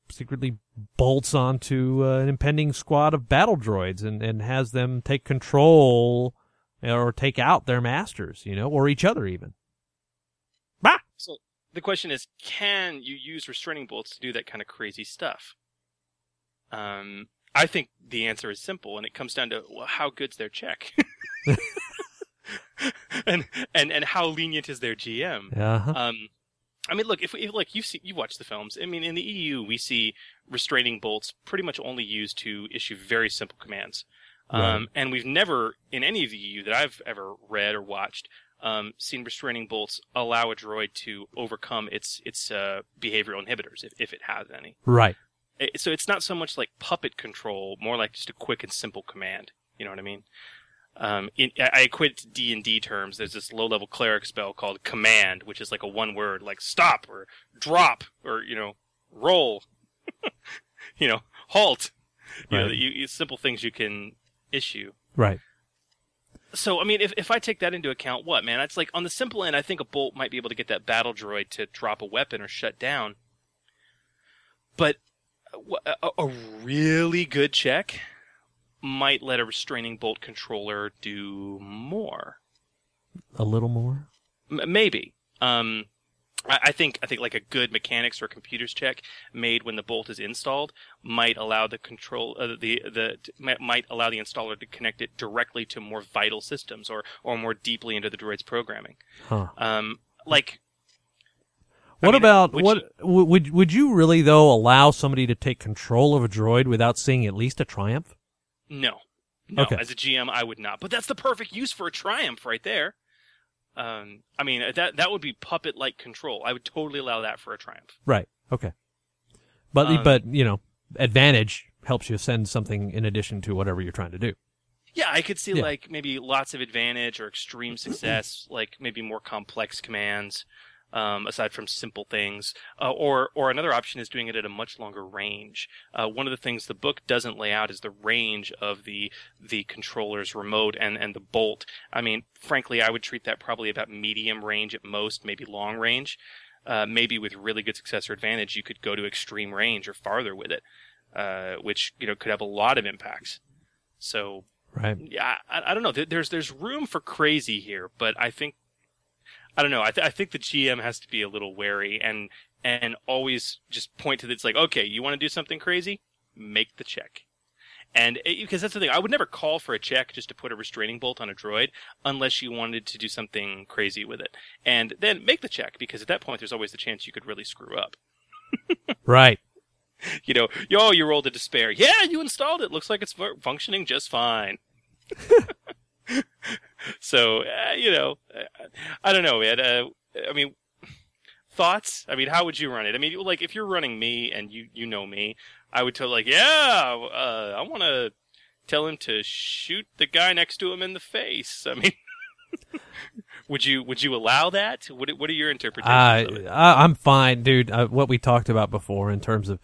secretly bolts onto an impending squad of battle droids and has them take control or take out their masters, or each other even. Bah! So the question is, can you use restraining bolts to do that kind of crazy stuff? I think the answer is simple, and it comes down to how good's their check. and how lenient is their GM? Uh-huh. Look. If you watch the films. In the EU, we see restraining bolts pretty much only used to issue very simple commands. Right. And we've never, in any of the EU that I've ever read or watched, seen restraining bolts allow a droid to overcome its behavioral inhibitors, if it has any. Right. So it's not so much like puppet control, more like just a quick and simple command. You know what I mean? I equate it to D&D terms. There's this low-level cleric spell called command, which is like a one-word, like stop or drop or roll, halt. Right. Simple things you can issue. Right. So, I mean, if I take that into account, what, man? It's like, on the simple end, I think a bolt might be able to get that battle droid to drop a weapon or shut down. But a really good check might let a restraining bolt controller do more. A little more? Maybe. I think like a good mechanics or computers check made when the bolt is installed might allow the control might allow the installer to connect it directly to more vital systems or more deeply into the droid's programming. Huh. Would you really though allow somebody to take control of a droid without seeing at least a triumph? No. Okay. As a GM, I would not. But that's the perfect use for a triumph right there. I mean, that would be puppet-like control. I would totally allow that for a triumph. Right. Okay. But you know, advantage helps you send something in addition to whatever you're trying to do. Yeah, I could see like maybe lots of advantage or extreme success, like maybe more complex commands, aside from simple things. Or another option is doing it at a much longer range. One of the things the book doesn't lay out is the range of the controller's remote and the bolt. I mean, frankly, I would treat that probably about medium range at most, maybe long range. Maybe with really good success or advantage, you could go to extreme range or farther with it, which you know could have a lot of impacts. So, right. Yeah, I don't know. There's room for crazy here, but I think. I don't know. I think the GM has to be a little wary and always just point to that. It's like, okay, you want to do something crazy? Make the check. And because that's the thing. I would never call for a check just to put a restraining bolt on a droid unless you wanted to do something crazy with it. And then make the check because at that point there's always the chance you could really screw up. Right. You know, you rolled a despair. Yeah, you installed it. Looks like it's functioning just fine. So, you know, I don't know, man. I mean, thoughts? I mean, how would you run it? I mean, like, if you're running me and you know me, I would tell, like, I want to tell him to shoot the guy next to him in the face. I mean, would you allow that? What are your interpretations of it? I'm fine, dude. What we talked about before in terms of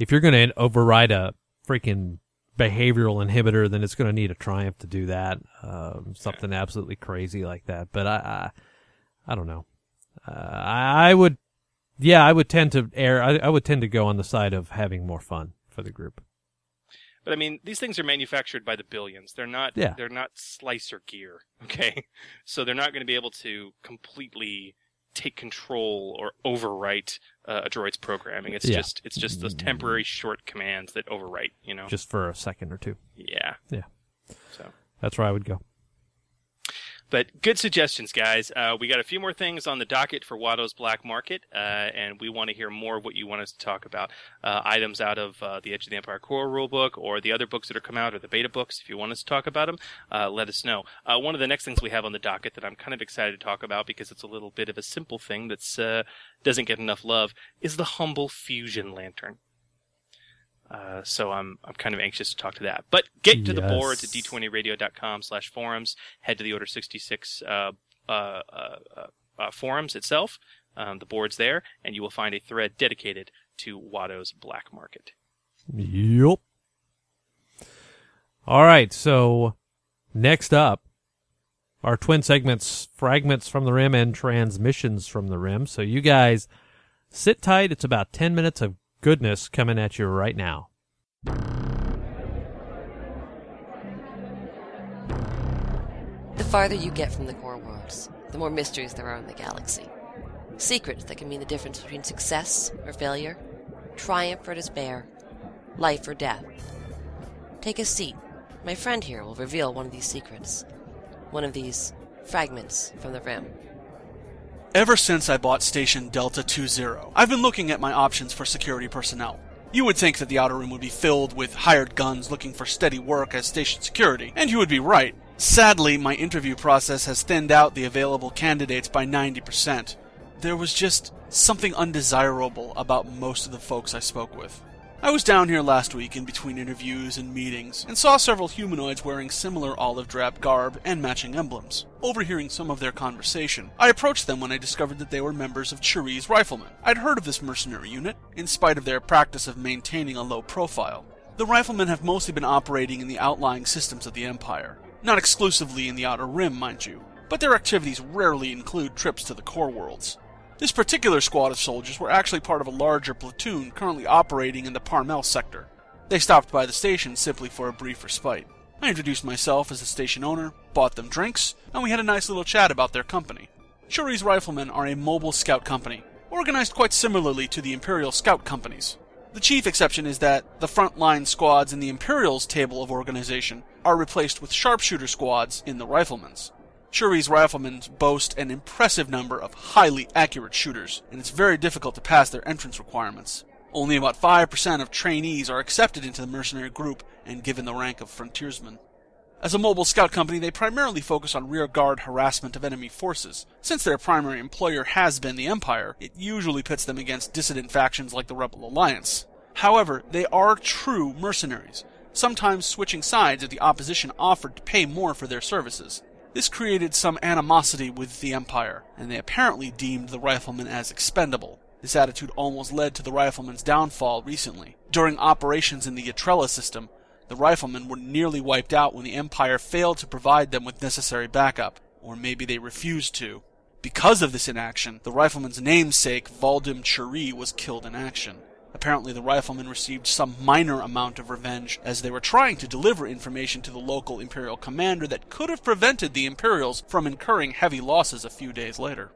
if you're going to override a freaking behavioral inhibitor, then it's going to need a triumph to do that. Something absolutely crazy like that. But I don't know. I would tend to go on the side of having more fun for the group. But I mean, these things are manufactured by the billions. They're not. Yeah. They're not slicer gear. Okay, so they're not going to be able to completely take control or overwrite a droid's programming. It's just those temporary short commands that overwrite, you know. Just for a second or two. Yeah. Yeah. So that's where I would go. But good suggestions, guys. We got a few more things on the docket for Watto's Black Market, and we want to hear more of what you want us to talk about. Items out of the Edge of the Empire Core Rulebook or the other books that are come out or the beta books. If you want us to talk about them, let us know. One of the next things we have on the docket that I'm kind of excited to talk about because it's a little bit of a simple thing that doesn't get enough love is the Humble Fusion Lantern. So I'm kind of anxious to talk to that. But get to the boards at d20radio.com/forums. Head to the Order 66 forums itself, the boards there, and you will find a thread dedicated to Watto's Black Market. Yup. All right, so next up, our twin segments, Fragments from the Rim and Transmissions from the Rim. So you guys sit tight. It's about 10 minutes of goodness coming at you right now. The farther you get from the core worlds, the more mysteries there are in the galaxy. Secrets that can mean the difference between success or failure, triumph or despair, life or death. Take a seat. My friend here will reveal one of these secrets. One of these fragments from the Rim. Ever since I bought Station Delta 20, I've been looking at my options for security personnel. You would think that the Outer Rim would be filled with hired guns looking for steady work as station security, and you would be right. Sadly, my interview process has thinned out the available candidates by 90%. There was just something undesirable about most of the folks I spoke with. I was down here last week in between interviews and meetings, and saw several humanoids wearing similar olive-drab garb and matching emblems. Overhearing some of their conversation, I approached them when I discovered that they were members of Shuri's Riflemen. I'd heard of this mercenary unit, in spite of their practice of maintaining a low profile. The Riflemen have mostly been operating in the outlying systems of the Empire, not exclusively in the Outer Rim, mind you, but their activities rarely include trips to the core worlds. This particular squad of soldiers were actually part of a larger platoon currently operating in the Parmel sector. They stopped by the station simply for a brief respite. I introduced myself as the station owner, bought them drinks, and we had a nice little chat about their company. Shuri's Riflemen are a mobile scout company, organized quite similarly to the Imperial Scout companies. The chief exception is that the frontline squads in the Imperial's table of organization are replaced with sharpshooter squads in the Riflemen's. Shuri's Riflemen boast an impressive number of highly accurate shooters, and it's very difficult to pass their entrance requirements. Only about 5% of trainees are accepted into the mercenary group and given the rank of frontiersman. As a mobile scout company, they primarily focus on rearguard harassment of enemy forces. Since their primary employer has been the Empire, it usually pits them against dissident factions like the Rebel Alliance. However, they are true mercenaries, sometimes switching sides if the opposition offered to pay more for their services. This created some animosity with the Empire, and they apparently deemed the Riflemen as expendable. This attitude almost led to the Riflemen's downfall recently. During operations in the Yatrella system, the Riflemen were nearly wiped out when the Empire failed to provide them with necessary backup, or maybe they refused to. Because of this inaction, the Rifleman's namesake, Valdim Churi, was killed in action. Apparently the Riflemen received some minor amount of revenge, as they were trying to deliver information to the local Imperial commander that could have prevented the Imperials from incurring heavy losses a few days later.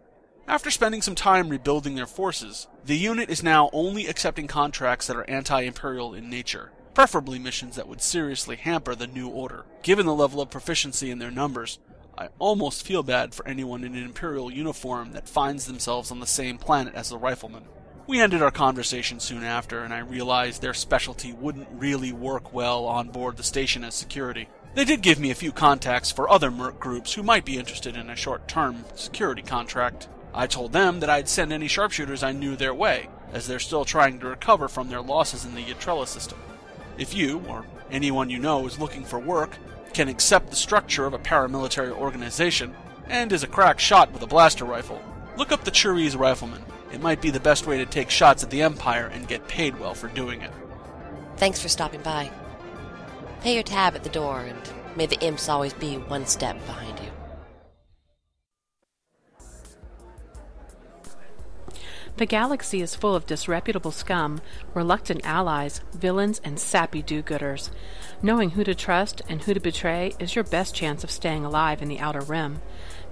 After spending some time rebuilding their forces, the unit is now only accepting contracts that are anti-Imperial in nature, preferably missions that would seriously hamper the new order. Given the level of proficiency in their numbers, I almost feel bad for anyone in an Imperial uniform that finds themselves on the same planet as the Riflemen. We ended our conversation soon after, and I realized their specialty wouldn't really work well on board the station as security. They did give me a few contacts for other merc groups who might be interested in a short-term security contract. I told them that I'd send any sharpshooters I knew their way, as they're still trying to recover from their losses in the Yatrella system. If you, or anyone you know, is looking for work, can accept the structure of a paramilitary organization, and is a crack shot with a blaster rifle, look up the Churi's Riflemen. It might be the best way to take shots at the Empire and get paid well for doing it. Thanks for stopping by. Pay your tab at the door, and may the imps always be one step behind you. The galaxy is full of disreputable scum, reluctant allies, villains, and sappy do-gooders. Knowing who to trust and who to betray is your best chance of staying alive in the Outer Rim.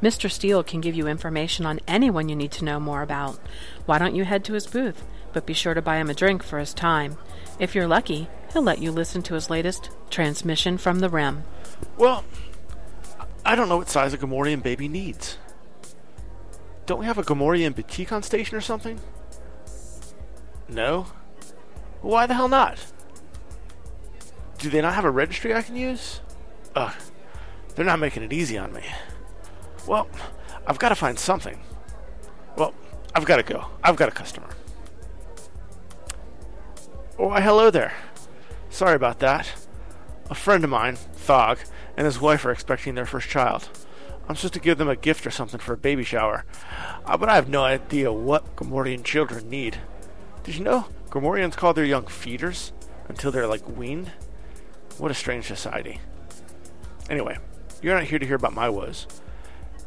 Mr. Steele can give you information on anyone you need to know more about. Why don't you head to his booth? But be sure to buy him a drink for his time. If you're lucky, he'll let you listen to his latest transmission from the Rim. Well, I don't know what size a Gamorrean baby needs. Don't we have a Gamorrean Batikon station or something? No? Why the hell not? Do they not have a registry I can use? Ugh. They're not making it easy on me. Well, I've got to find something. Well, I've got to go. I've got a customer. Why, hello there. Sorry about that. A friend of mine, Thog, and his wife are expecting their first child. I'm supposed to give them a gift or something for a baby shower. But I have no idea what Gamorrean children need. Did you know Gamorreans call their young feeders until they're, weaned? What a strange society. Anyway, you're not here to hear about my woes.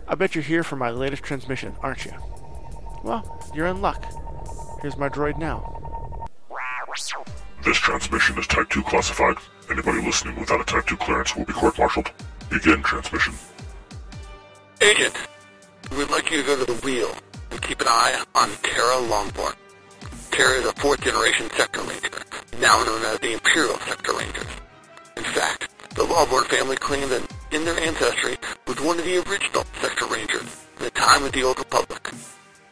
I bet you're here for my latest transmission, aren't you? Well, you're in luck. Here's my droid now. This transmission is Type 2 classified. Anybody listening without a Type 2 clearance will be court-martialed. Begin transmission. Agent, we'd like you to go to the Wheel and keep an eye on Terra Longborn. Terra is a fourth-generation Sector Ranger, now known as the Imperial Sector Rangers. In fact, the Longborn family claimed that in their ancestry was one of the original Sector Rangers in the time of the Old Republic.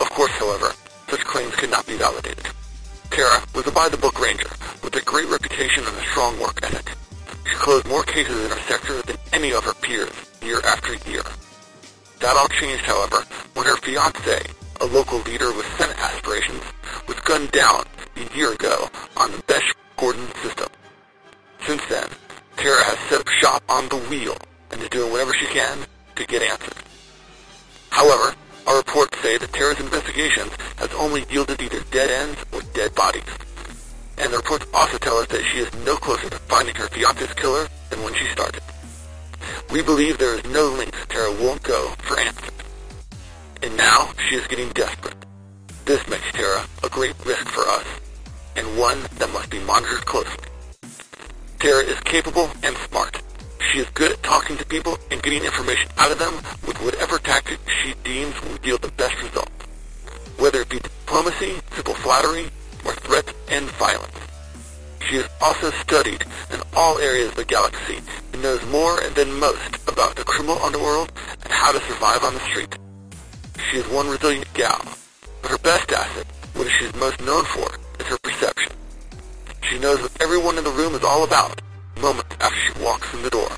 Of course, however, such claims could not be validated. Terra was a by-the-book ranger with a great reputation and a strong work ethic. She closed more cases in her sector than any of her peers, year after year. That all changed, however, when her fiancé, a local leader with Senate aspirations, was gunned down a year ago on the Besh Gordon system. Since then, Terra has set up shop on the Wheel and is doing whatever she can to get answers. However, our reports say that Terra's investigations has only yielded either dead ends or dead bodies. and the reports also tell us that she is no closer to finding her fiance's killer than when she started. We believe there is no length Terra won't go for answers. And now she is getting desperate. This makes Terra a great risk for us, and one that must be monitored closely. Terra is capable and smart. She is good at talking to people and getting information out of them with whatever tactic she deems will yield the best result, whether it be diplomacy, simple flattery, or threats and violence. She is also studied in all areas of the galaxy and knows more than most about the criminal underworld and how to survive on the street. She is one resilient gal, but her best asset, what she is most known for, is her perception. She knows what everyone in the room is all about moments after she walks in the door.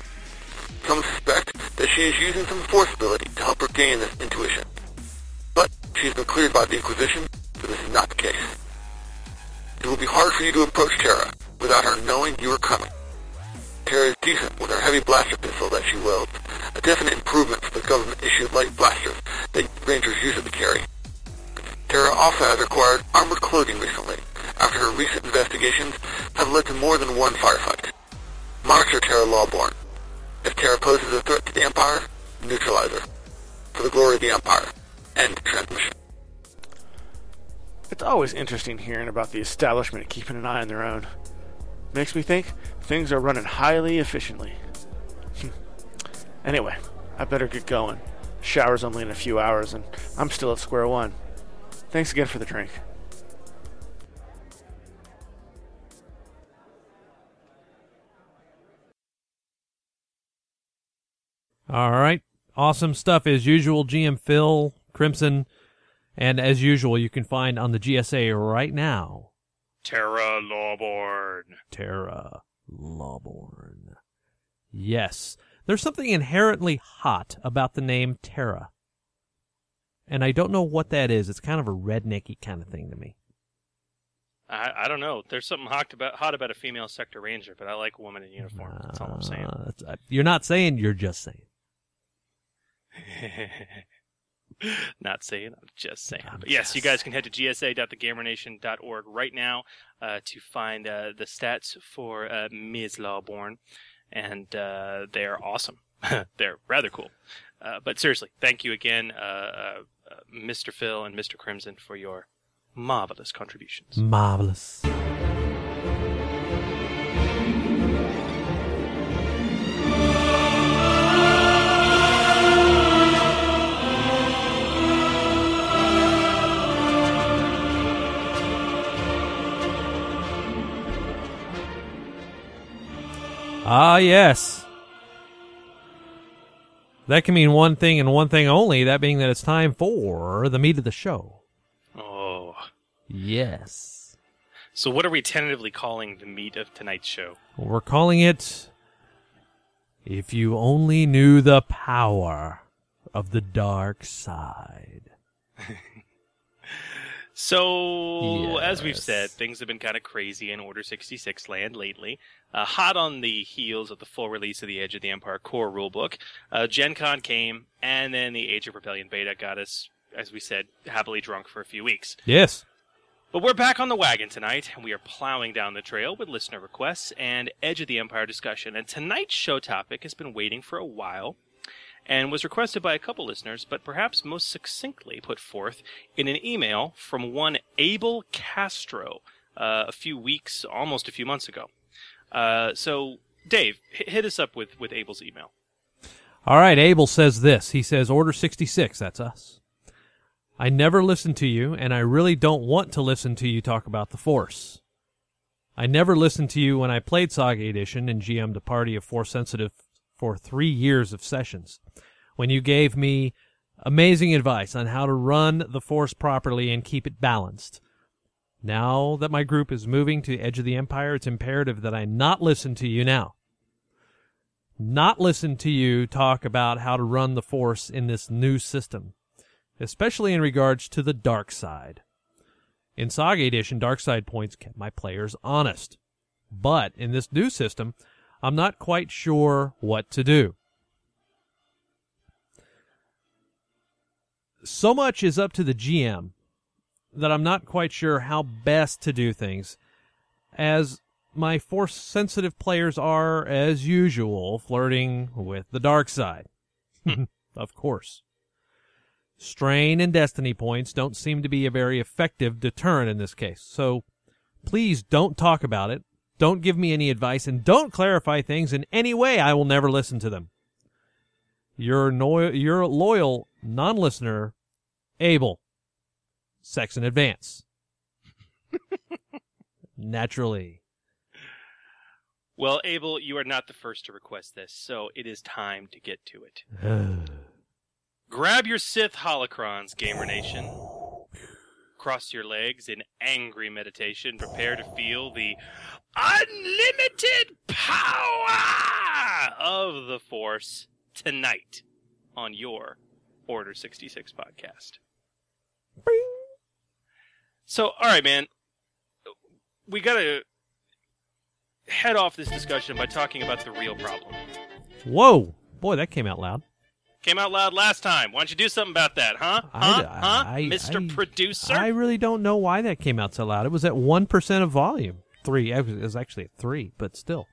Some suspect that she is using some force ability to help her gain this intuition, but she has been cleared by the Inquisition, so this is not the case. It will be hard for you to approach Terra without her knowing you are coming. Terra is decent with her heavy blaster pistol that she wields, a definite improvement from the government-issued light blasters that Rangers usually carry. Terra also has acquired armored clothing recently, after her recent investigations have led to more than one firefight. Monitor Terra Lawborn. If Terra poses a threat to the Empire, neutralize her. For the glory of the Empire. End transmission. It's always interesting hearing about the establishment keeping an eye on their own. Makes me think things are running highly efficiently. Anyway, I better get going. Shower's only in a few hours, and I'm still at square one. Thanks again for the drink. All right. Awesome stuff as usual, GM Phil, Crimson, and as usual, you can find on the GSA right now. Terra Lawborn. Terra Lawborn. Yes. There's something inherently hot about the name Terra. And I don't know what that is. It's kind of a rednecky kind of thing to me. I don't know. There's something hot about a female sector ranger, but I like a woman in uniform. That's all I'm saying. You're not saying, you're just saying. Not saying, I'm just saying. But yes, you guys can head to gsa.thegamernation.org right now to find the stats for Ms. Lawborn, and they're awesome. They're rather cool. But seriously, thank you again, Mr. Phil and Mr. Crimson, for your marvelous contributions. Marvelous. Ah, yes. That can mean one thing and one thing only, that being that it's time for the meat of the show. Oh. Yes. So what are we tentatively calling the meat of tonight's show? We're calling it, If You Only Knew the Power of the Dark Side. So, yes. As we've said, things have been kind of crazy in Order 66 land lately. Hot on the heels of the full release of the Edge of the Empire core rulebook, Gen Con came, and then the Age of Rebellion beta got us, as we said, happily drunk for a few weeks. Yes. But we're back on the wagon tonight, and we are plowing down the trail with listener requests and Edge of the Empire discussion. And tonight's show topic has been waiting for a while, and was requested by a couple listeners, but perhaps most succinctly put forth in an email from one Abel Castro a few weeks, almost a few months ago. So, Dave, hit us up with Abel's email. All right, Abel says this. He says, Order 66, that's us. I never listened to you, and I really don't want to listen to you talk about the Force. I never listened to you when I played Saga Edition and GM'd a party of Force-sensitive for 3 years of sessions, when you gave me amazing advice on how to run the Force properly and keep it balanced. Now that my group is moving to the Edge of the Empire, it's imperative that I not listen to you now. Not listen to you talk about how to run the Force in this new system, especially in regards to the Dark Side. In Saga Edition, Dark Side points kept my players honest. But in this new system, I'm not quite sure what to do. So much is up to the GM that I'm not quite sure how best to do things, as my Force-sensitive players are, as usual, flirting with the dark side. Of course. Strain and destiny points don't seem to be a very effective deterrent in this case, so please don't talk about it, don't give me any advice, and don't clarify things in any way. I will never listen to them. Your loyal non-listener, Abel. Sex in advance. Naturally. Well, Abel, you are not the first to request this, so it is time to get to it. Grab your Sith holocrons, Gamer Nation. Cross your legs in angry meditation. Prepare to feel the unlimited power of the Force tonight on your Order 66 podcast. Bing. So, all right, man. We got to head off this discussion by talking about the real problem. Whoa. Boy, that came out loud. Came out loud last time. Why don't you do something about that, huh? Mr. Producer? I really don't know why that came out so loud. It was at 1% of volume. 3. It was actually at 3, but still.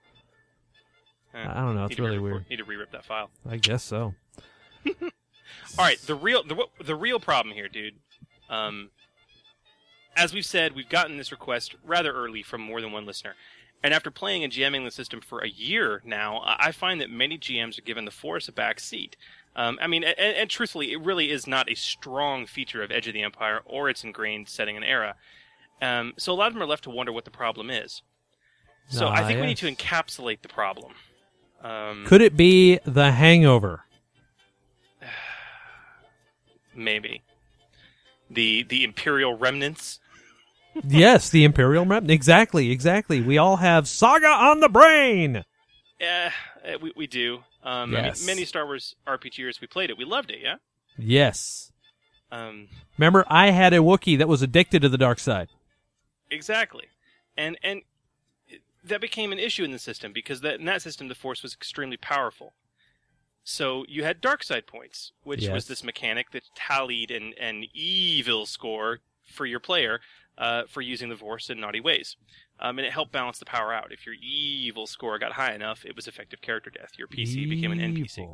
I don't know. It's really weird. Need to re-rip that file. I guess so. All right. The real problem here, dude. As we've said, we've gotten this request rather early from more than one listener. And after playing and GMing the system for a year now, I find that many GMs are giving the Force a back seat. And truthfully, it really is not a strong feature of Edge of the Empire or its ingrained setting and era. So a lot of them are left to wonder what the problem is. So I think we need to encapsulate the problem. Could it be the hangover? Maybe. The Imperial remnants? Yes, the Imperial remnant. Exactly. We all have Saga on the brain! Yeah, we do. Yes. I mean, many Star Wars RPGers, we played it. We loved it, yeah? Yes. Remember, I had a Wookiee that was addicted to the dark side. Exactly. And that became an issue in the system, because in that system, the Force was extremely powerful. So you had dark side points, which was this mechanic that tallied an evil score for your player for using the Force in naughty ways. And it helped balance the power out. If your evil score got high enough, it was effective character death. Your PC became an NPC.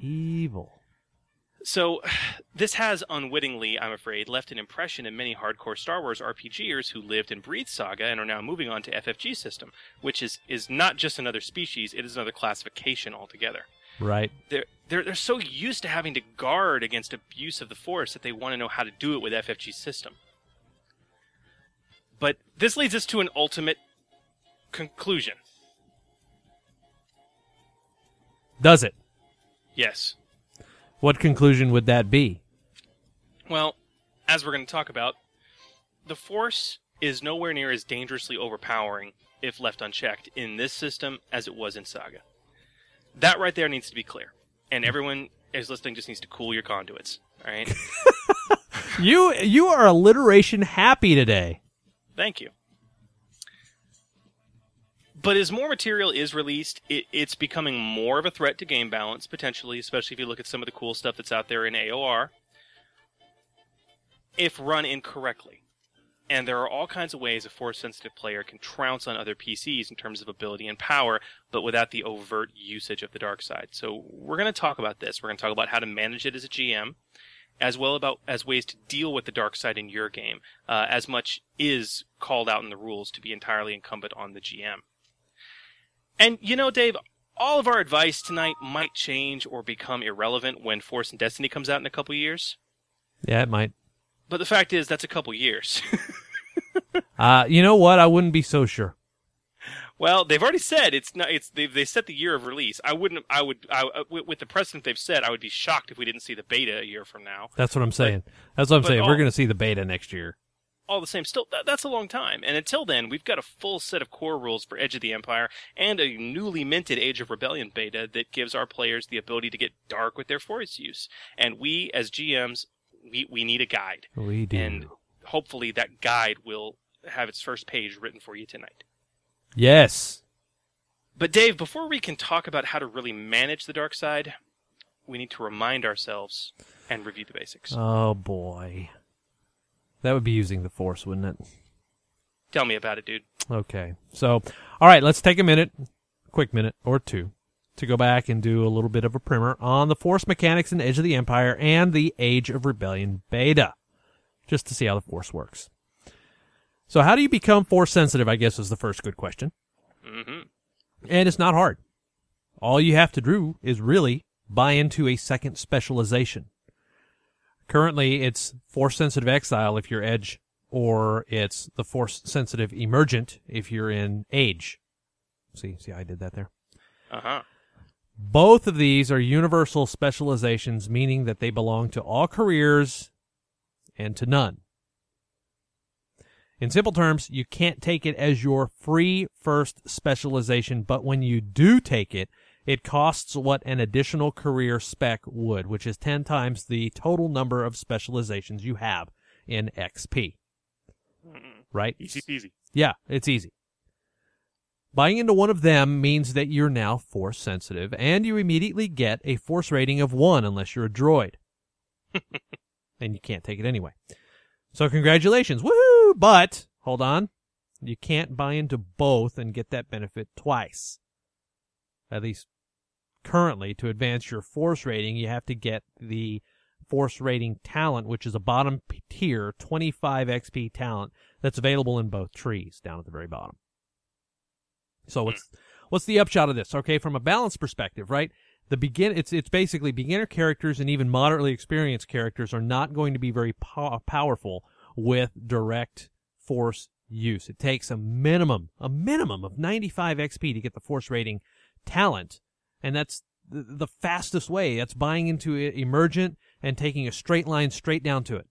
Evil. So this has unwittingly, I'm afraid, left an impression in many hardcore Star Wars RPGers who lived and breathed Saga and are now moving on to FFG system, which is not just another species, it is another classification altogether. Right. They're so used to having to guard against abuse of the Force that they want to know how to do it with FFG system. But this leads us to an ultimate conclusion. Does it? Yes. What conclusion would that be? Well, as we're going to talk about, the Force is nowhere near as dangerously overpowering if left unchecked in this system as it was in Saga. That right there needs to be clear. And everyone who's listening just needs to cool your conduits, all right? You are alliteration happy today. Thank you. But as more material is released, it's becoming more of a threat to game balance, potentially, especially if you look at some of the cool stuff that's out there in AOR, if run incorrectly. And there are all kinds of ways a Force-sensitive player can trounce on other PCs in terms of ability and power, but without the overt usage of the dark side. So we're going to talk about this. We're going to talk about how to manage it as a GM, as well as ways to deal with the dark side in your game, as much is called out in the rules to be entirely incumbent on the GM. And, you know, Dave, all of our advice tonight might change or become irrelevant when Force and Destiny comes out in a couple years. Yeah, it might. But the fact is, that's a couple years. You know what? I wouldn't be so sure. Well, they've already said it's not. They set the year of release. With the precedent they've set, I would be shocked if we didn't see the beta a year from now. That's what I'm saying. We're going to see the beta next year. All the same, still, that's a long time. And until then, we've got a full set of core rules for Edge of the Empire and a newly minted Age of Rebellion beta that gives our players the ability to get dark with their Force use. And we, as GMs, we need a guide. We do. And hopefully that guide will have its first page written for you tonight. Yes. But Dave, before we can talk about how to really manage the dark side, we need to remind ourselves and review the basics. Oh, boy. That would be using the Force, wouldn't it? Tell me about it, dude. Okay. So, all right, let's take a minute, quick minute or two, to go back and do a little bit of a primer on the Force mechanics in Edge of the Empire and the Age of Rebellion beta, just to see how the Force works. So how do you become Force-sensitive, I guess, is the first good question. Mm-hmm. And it's not hard. All you have to do is really buy into a second specialization. Currently, it's Force-sensitive exile if you're Edge, or it's the Force-sensitive emergent if you're in Age. See how I did that there? Uh-huh. Both of these are universal specializations, meaning that they belong to all careers and to none. In simple terms, you can't take it as your free first specialization, but when you do take it, it costs what an additional career spec would, which is 10 times the total number of specializations you have in XP. Right? Easy. Yeah, it's easy. Buying into one of them means that you're now Force sensitive, and you immediately get a Force rating of 1 unless you're a droid. And you can't take it anyway. So congratulations. Woohoo! But, hold on, you can't buy into both and get that benefit twice. At least currently, to advance your Force rating, you have to get the Force rating talent, which is a bottom tier 25 XP talent that's available in both trees down at the very bottom. So what's the upshot of this? Okay, from a balance perspective, right? It's basically beginner characters and even moderately experienced characters are not going to be very powerful with direct Force use. It takes a minimum of 95 XP to get the Force rating talent, and that's the fastest way. That's buying into emergent and taking a straight line straight down to it.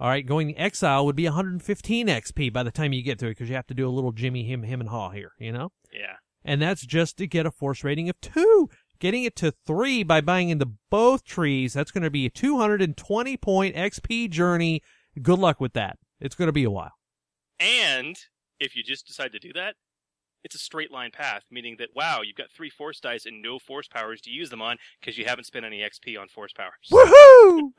All right, going to exile would be 115 XP by the time you get to it, because you have to do a little Jimmy, him, and haw here, you know? Yeah. And that's just to get a Force rating of 2. Getting it to 3 by buying into both trees, that's going to be a 220-point XP journey. Good luck with that. It's going to be a while. And if you just decide to do that, it's a straight line path, meaning that, wow, you've got 3 Force dice and no Force powers to use them on because you haven't spent any XP on Force powers. Woohoo!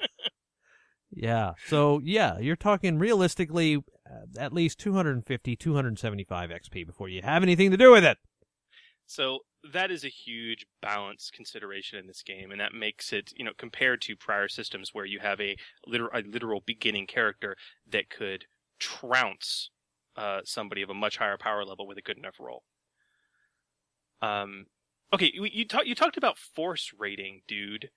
Yeah, so yeah, you're talking realistically at least 250, 275 XP before you have anything to do with it. So that is a huge balance consideration in this game, and that makes it, compared to prior systems where you have a literal beginning character that could trounce somebody of a much higher power level with a good enough roll. Okay, you talked about Force rating, dude.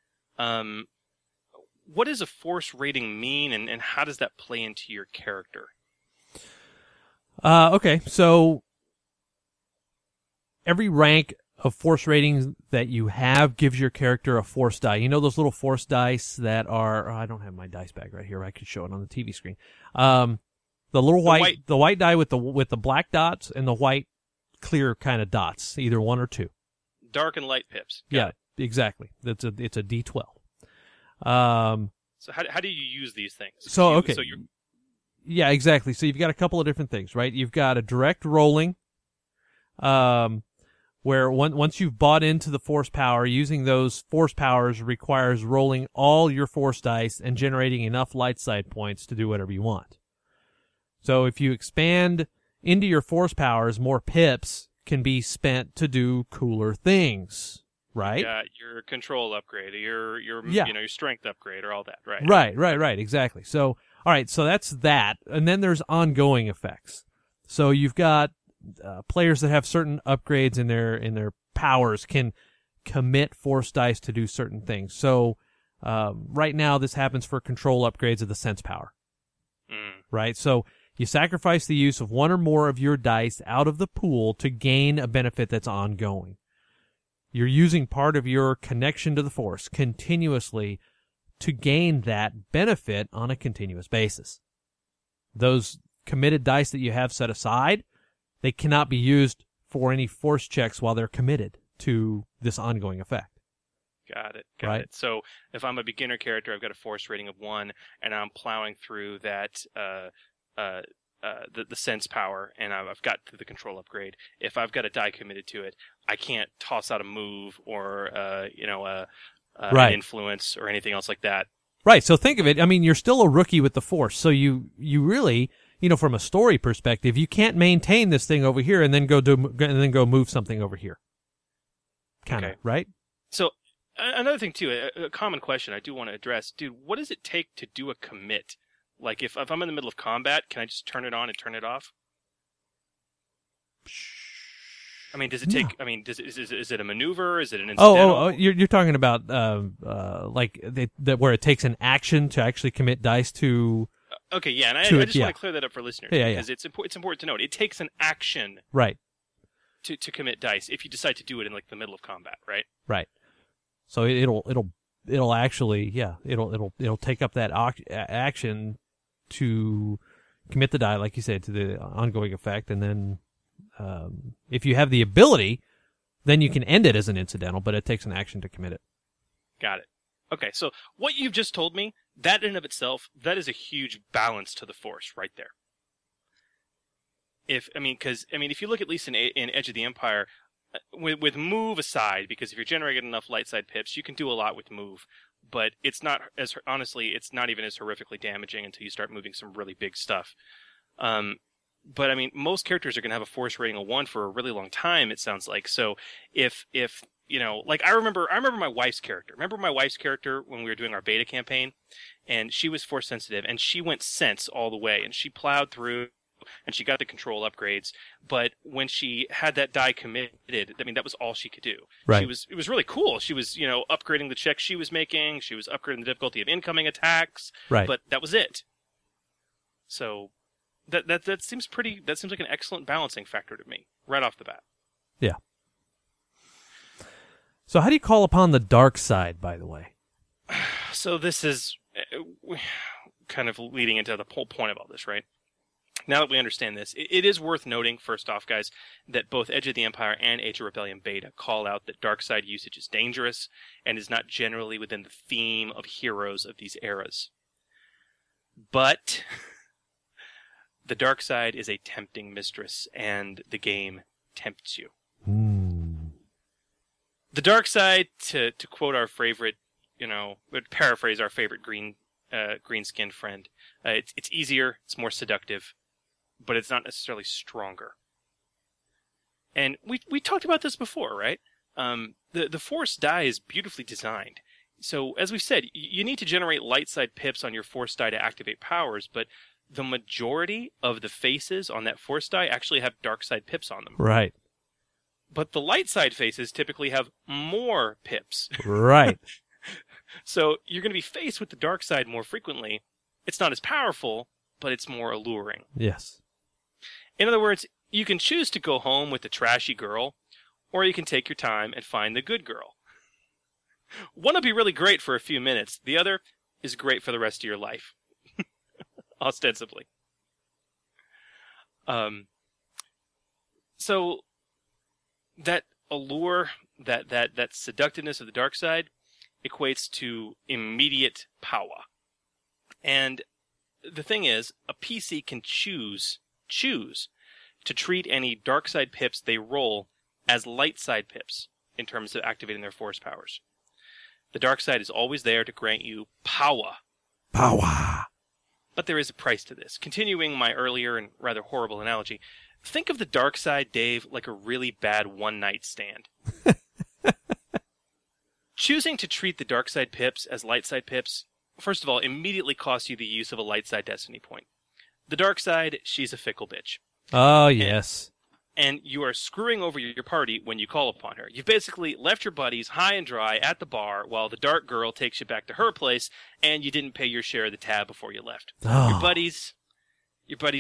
What does a Force rating mean, and how does that play into your character? Okay, so every rank of Force ratings that you have gives your character a Force die. You know those little Force dice that are... Oh, I don't have my dice bag right here. I could show it on the TV screen. The white die with the black dots and the white clear kind of dots, either one or two. Dark and light pips. Got it. Exactly. It's a D12. So how do you use these things? Yeah, exactly. So you've got a couple of different things, right? You've got a direct rolling, where once you've bought into the Force power, using those Force powers requires rolling all your Force dice and generating enough light side points to do whatever you want. So if you expand into your Force powers, more pips can be spent to do cooler things. Right. Yeah, your control upgrade, your strength upgrade, or all that, right? Right, exactly. So, all right, so that's that, and then there's ongoing effects. So you've got players that have certain upgrades in their powers can commit Force dice to do certain things. So, right now this happens for control upgrades of the sense power, right? So you sacrifice the use of one or more of your dice out of the pool to gain a benefit that's ongoing. You're using part of your connection to the Force continuously to gain that benefit on a continuous basis. Those committed dice that you have set aside, they cannot be used for any Force checks while they're committed to this ongoing effect. Got it. So if I'm a beginner character, I've got a Force rating of 1, and I'm plowing through that the sense power, and I've got to the control upgrade. If I've got a die committed to it, I can't toss out a move or an influence or anything else like that. Right. So think of it. I mean, you're still a rookie with the Force, so you really you know, from a story perspective, you can't maintain this thing over here and then go move something over here. Kind of, okay. Right? So another thing too, a common question I do want to address, dude, what does it take to do a commit? Like if I'm in the middle of combat, can I just turn it on and turn it off? I mean, does it take? No. I mean, is it a maneuver? Is it an incidental? You're talking about like where it takes an action to actually commit dice to. Okay, yeah, and I just want to clear that up for listeners because it's important to note. It takes an action, right, to commit dice if you decide to do it in like the middle of combat, right? Right. So it'll actually it'll take up that action to commit the die, like you said, to the ongoing effect, and then. If you have the ability, then you can end it as an incidental, but it takes an action to commit it. Got it. Okay, so what you've just told me, that in and of itself, that is a huge balance to the Force right there. If you look at least in Edge of the Empire, with move aside, because if you're generating enough light side pips, you can do a lot with move, but it's not as honestly, it's not even as horrifically damaging until you start moving some really big stuff. But I mean, most characters are going to have a Force rating of 1 for a really long time. It sounds like. So if you know, like I remember my wife's character. Remember my wife's character when we were doing our beta campaign, and she was Force sensitive, and she went sense all the way, and she plowed through, and she got the control upgrades. But when she had that die committed, I mean, that was all she could do. Right. It was really cool. She was, you know, upgrading the checks she was making. She was upgrading the difficulty of incoming attacks. Right. But that was it. So. That seems like an excellent balancing factor to me, right off the bat. Yeah. So how do you call upon the dark side, by the way? So this is kind of leading into the whole point of all this, right? Now that we understand this, it is worth noting, first off, guys, that both Edge of the Empire and Age of Rebellion Beta call out that dark side usage is dangerous and is not generally within the theme of heroes of these eras. But... the dark side is a tempting mistress, and the game tempts you. Mm. The dark side, to quote our favorite, you know, paraphrase our favorite green-skinned friend, it's easier, it's more seductive, but it's not necessarily stronger. And we talked about this before, right? The Force die is beautifully designed. So, as we said, you need to generate light side pips on your Force die to activate powers, but... the majority of the faces on that Force die actually have dark side pips on them. Right. But the light side faces typically have more pips. Right. So you're going to be faced with the dark side more frequently. It's not as powerful, but it's more alluring. Yes. In other words, you can choose to go home with the trashy girl, or you can take your time and find the good girl. One will be really great for a few minutes. The other is great for the rest of your life. Ostensibly. So that allure, that seductiveness of the dark side equates to immediate power. And the thing is, a PC can choose to treat any dark side pips they roll as light side pips in terms of activating their Force powers. The dark side is always there to grant you power. Power. But there is a price to this. Continuing my earlier and rather horrible analogy, think of the dark side, Dave, like a really bad one-night stand. Choosing to treat the dark side pips as light side pips, first of all, immediately costs you the use of a light side destiny point. The dark side, she's a fickle bitch. Oh, yes. And you are screwing over your party when you call upon her. You've basically left your buddies high and dry at the bar while the dark girl takes you back to her place, and you didn't pay your share of the tab before you left. Oh. Your buddies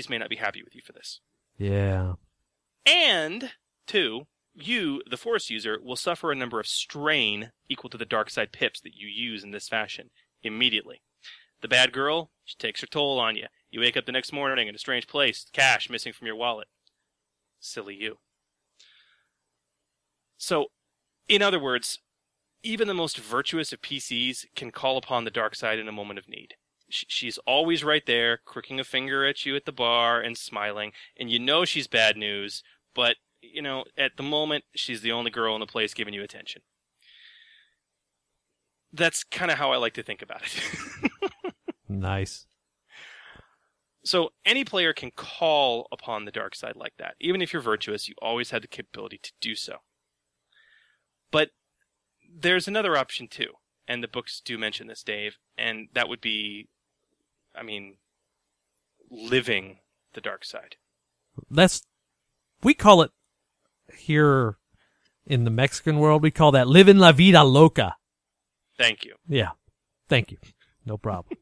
may not be happy with you for this. Yeah. And, two, you, the Force user, will suffer a number of strain equal to the dark side pips that you use in this fashion immediately. The bad girl, she takes her toll on you. You wake up the next morning in a strange place, cash missing from your wallet. Silly you. So, in other words, even the most virtuous of PCs can call upon the dark side in a moment of need. She's always right there, crooking a finger at you at the bar and smiling, and you know she's bad news, but, you know, at the moment, she's the only girl in the place giving you attention. That's kind of how I like to think about it. Nice. So any player can call upon the dark side like that. Even if you're virtuous, you always had the capability to do so. But there's another option too, and the books do mention this, Dave, and that would be, I mean, living the dark side. We call it here in the Mexican world, we call that living la vida loca. Thank you. Yeah. Thank you. No problem.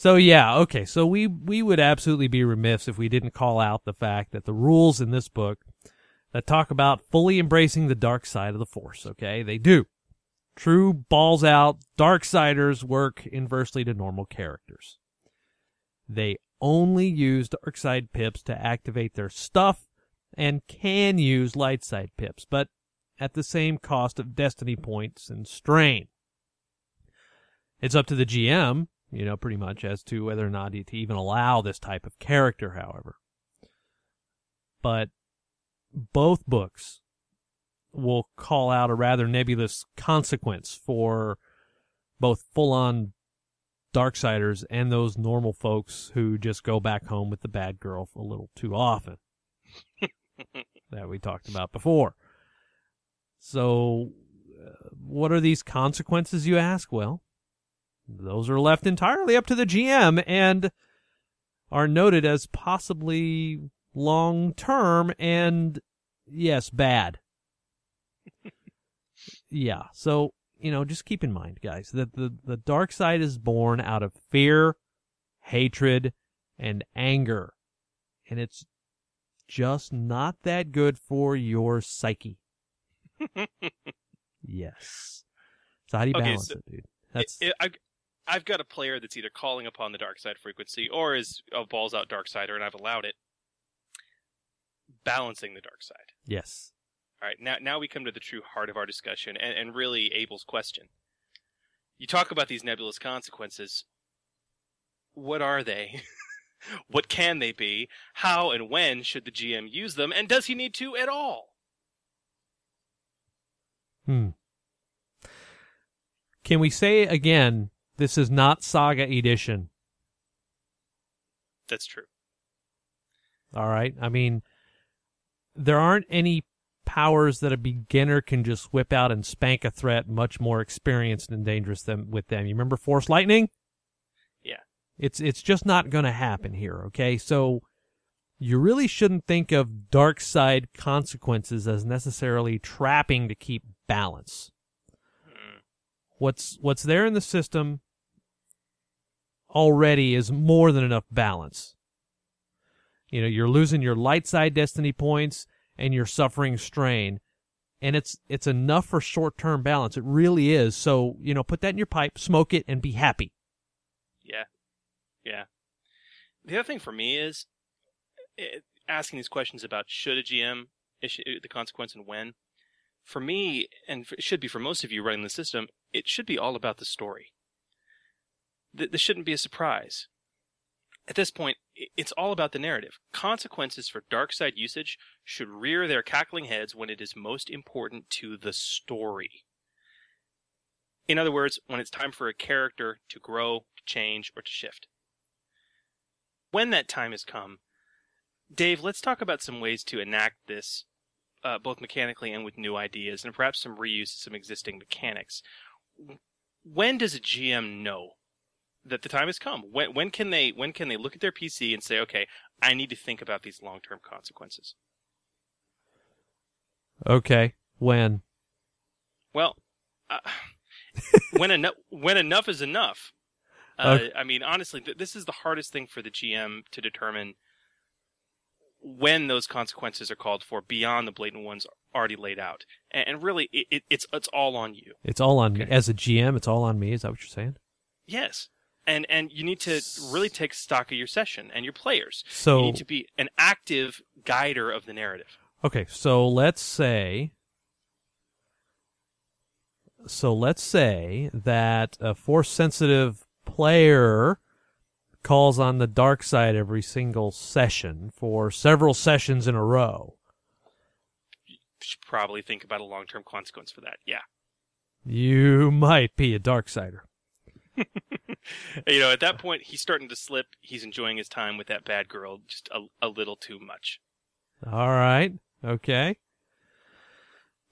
So yeah, okay. So we would absolutely be remiss if we didn't call out the fact that the rules in this book that talk about fully embracing the dark side of the Force, okay? They do. True balls out Darksiders work inversely to normal characters. They only use dark side pips to activate their stuff and can use light side pips, but at the same cost of destiny points and strain. It's up to the GM, you know, pretty much as to whether or not to even allow this type of character, however. But both books will call out a rather nebulous consequence for both full-on Darksiders and those normal folks who just go back home with the bad girl a little too often that we talked about before. So what are these consequences, you ask? Well, those are left entirely up to the GM and are noted as possibly long-term and, yes, bad. Yeah, so, you know, just keep in mind, guys, that the dark side is born out of fear, hatred, and anger. And it's just not that good for your psyche. Yes. So how do you balance it, dude? I've got a player that's either calling upon the dark side frequency or is a balls-out dark sider, and I've allowed it. Balancing the dark side. Yes. All right, now we come to the true heart of our discussion, and really Abel's question. You talk about these nebulous consequences. What are they? What can they be? How and when should the GM use them? And does he need to at all? Can we say again, this is not Saga Edition? That's true. All right. I mean, there aren't any powers that a beginner can just whip out and spank a threat much more experienced and dangerous than with them. You remember Force Lightning? Yeah. It's just not going to happen here, okay? So you really shouldn't think of dark side consequences as necessarily trapping to keep balance. What's there in the system already is more than enough balance. You know, you're losing your light side destiny points and you're suffering strain, and it's enough for short-term balance. It really is. So, you know, put that in your pipe, smoke it, and be happy. Yeah. Yeah. The other thing for me is asking these questions about should a GM issue the consequence and when. For me, and it should be for most of you running the system, it should be all about the story. This shouldn't be a surprise. At this point, it's all about the narrative. Consequences for dark side usage should rear their cackling heads when it is most important to the story. In other words, when it's time for a character to grow, to change, or to shift. When that time has come, Dave, let's talk about some ways to enact this both mechanically and with new ideas, and perhaps some reuse of some existing mechanics. When does a GM know that the time has come? When can they look at their PC and say, okay, I need to think about these long-term consequences? Okay, when? Well, when enough is enough. Okay. I mean, honestly, this is the hardest thing for the GM to determine, when those consequences are called for beyond the blatant ones already laid out. And really, it's all on you. It's all on me. As a GM, it's all on me. Is that what you're saying? Yes. And you need to really take stock of your session and your players. So, you need to be an active guider of the narrative. Okay, so let's say that a Force-sensitive player calls on the dark side every single session for several sessions in a row. You should probably think about a long-term consequence for that, yeah. You might be a dark sider. You know, at that point, he's starting to slip. He's enjoying his time with that bad girl just a little too much. All right. Okay.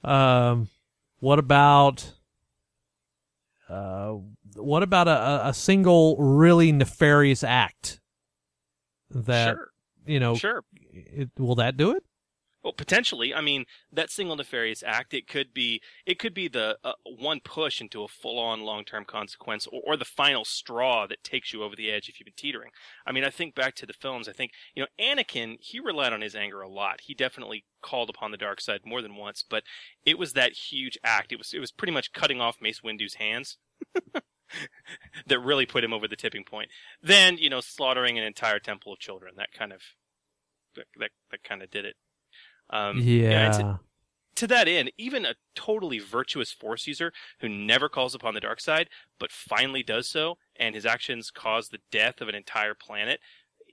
What about a single really nefarious act that, sure. You know, sure. Will that do it? Well, potentially. I mean, that single nefarious act, it could be the one push into a full-on long-term consequence, or the final straw that takes you over the edge if you've been teetering. I mean, I think back to the films. I think, you know, Anakin, he relied on his anger a lot. He definitely called upon the dark side more than once, but it was that huge act. It was pretty much cutting off Mace Windu's hands that really put him over the tipping point. Then, you know, slaughtering an entire temple of children. That kind of did it. To that end, even a totally virtuous force user who never calls upon the dark side, but finally does so, and his actions cause the death of an entire planet,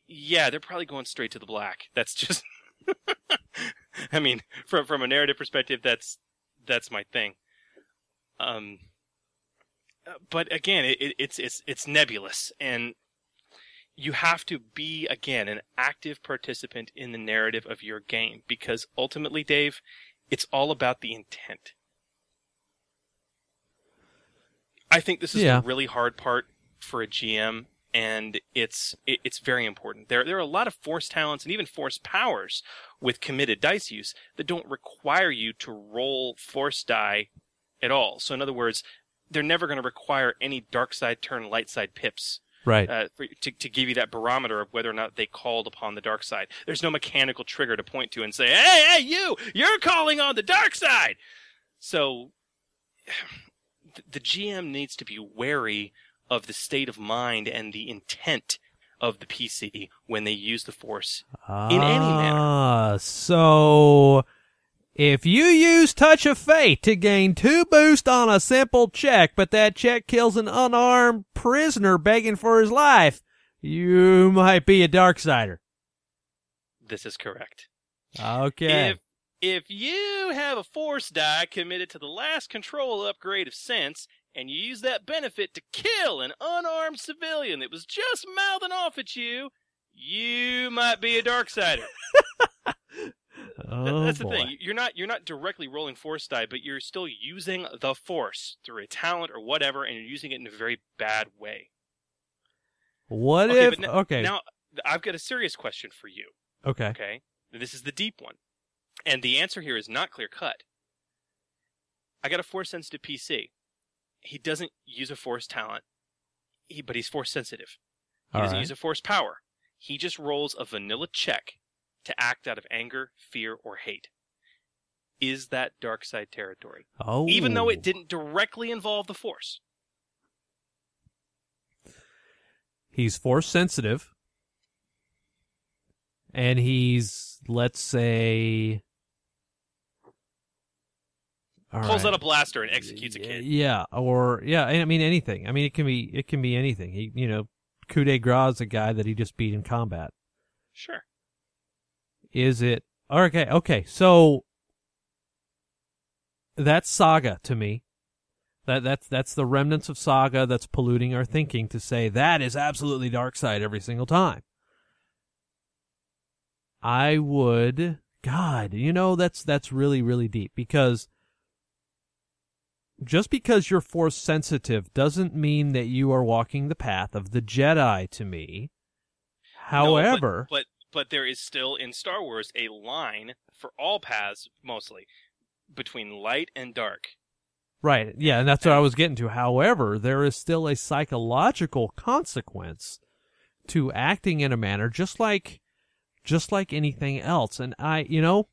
yeah, they're probably going straight to the black. That's just... I mean, from a narrative perspective, that's my thing. But again, it's nebulous, and you have to be, again, an active participant in the narrative of your game, because ultimately, Dave, it's all about the intent. I think this is a really hard part for a GM, and it's very important. There are a lot of force talents and even force powers with committed dice use that don't require you to roll force die at all. So in other words, they're never going to require any dark side turn, light side pips. Right. To give you that barometer of whether or not they called upon the dark side. There's no mechanical trigger to point to and say, hey, you're calling on the dark side! So, the GM needs to be wary of the state of mind and the intent of the PC when they use the Force in any manner. So, if you use Touch of Fate to gain 2 boost on a simple check, but that check kills an unarmed prisoner begging for his life, you might be a Darksider. This is correct. Okay. If you have a force die committed to the last control upgrade of Sense, and you use that benefit to kill an unarmed civilian that was just mouthing off at you, you might be a Darksider. Oh, that's the thing. You're not directly rolling force die, but you're still using the force through a talent or whatever, and you're using it in a very bad way. Now I've got a serious question for you. Okay. This is the deep one, and the answer here is not clear cut. I got a force-sensitive PC. He doesn't use a force talent, but he's force-sensitive. He doesn't use a force power. He just rolls a vanilla check to act out of anger, fear, or hate. Is that dark side territory? Oh. Even though it didn't directly involve the force. He's force sensitive. And he's, let's say... Pulls out a blaster and executes a kid. Yeah, I mean anything. I mean, it can be anything. He, you know, coup de grace is a guy that he just beat in combat. Sure. Is it... Okay, so... That's Saga to me. That's the remnants of Saga that's polluting our thinking to say that is absolutely Darkseid every single time. I would... God, you know, that's really, really deep, because... Just because you're Force-sensitive doesn't mean that you are walking the path of the Jedi to me. However... No, but there is still, in Star Wars, a line for all paths, mostly, between light and dark. Right, yeah, and that's what I was getting to. However, there is still a psychological consequence to acting in a manner just like anything else. And I, you know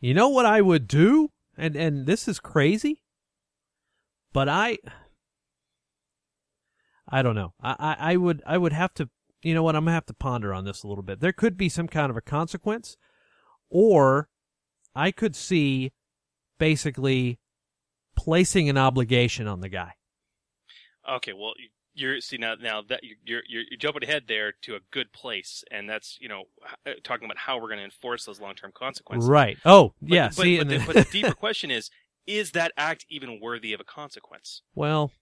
what I would do? And this is crazy, but I don't know. I would have to... You know what? I'm going to have to ponder on this a little bit. There could be some kind of a consequence, or I could see basically placing an obligation on the guy. Okay, well, you're jumping ahead there to a good place, and that's, you know, talking about how we're going to enforce those long-term consequences. Right. Oh, but, yeah. But the deeper question is that act even worthy of a consequence? Well,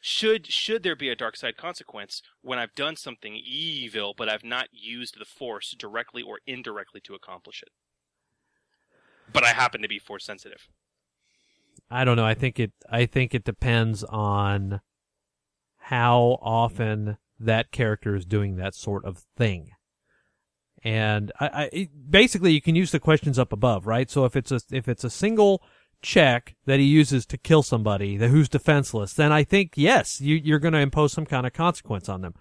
Should there be a dark side consequence when I've done something evil, but I've not used the Force directly or indirectly to accomplish it? But I happen to be Force sensitive. I don't know. I think it depends on how often that character is doing that sort of thing. And basically, you can use the questions up above, right? So if it's a single check that he uses to kill somebody who's defenseless, then I think, yes, you're going to impose some kind of consequence on them.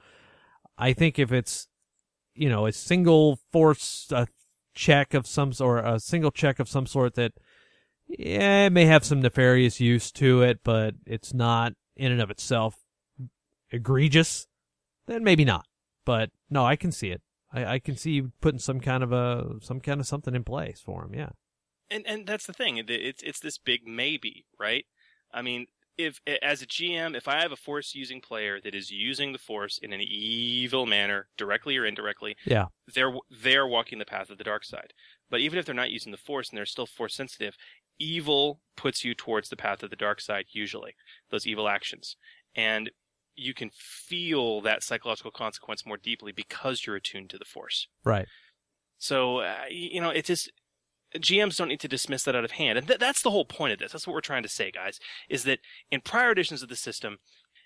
I think if it's, you know, a single Force check of some sort, or a single check of some sort that, yeah, it may have some nefarious use to it, but it's not in and of itself egregious, then maybe not. But no, I can see it. I can see you putting some kind of something in place for him, yeah. And that's the thing. It's this big maybe, right? I mean, if as a GM, if I have a Force-using player that is using the Force in an evil manner, directly or indirectly, yeah, they're walking the path of the dark side. But even if they're not using the Force and they're still Force-sensitive, evil puts you towards the path of the dark side, usually, those evil actions. And you can feel that psychological consequence more deeply because you're attuned to the Force. Right. So, you know, it's just... GMs don't need to dismiss that out of hand. And that's the whole point of this. That's what we're trying to say, guys, is that in prior editions of the system,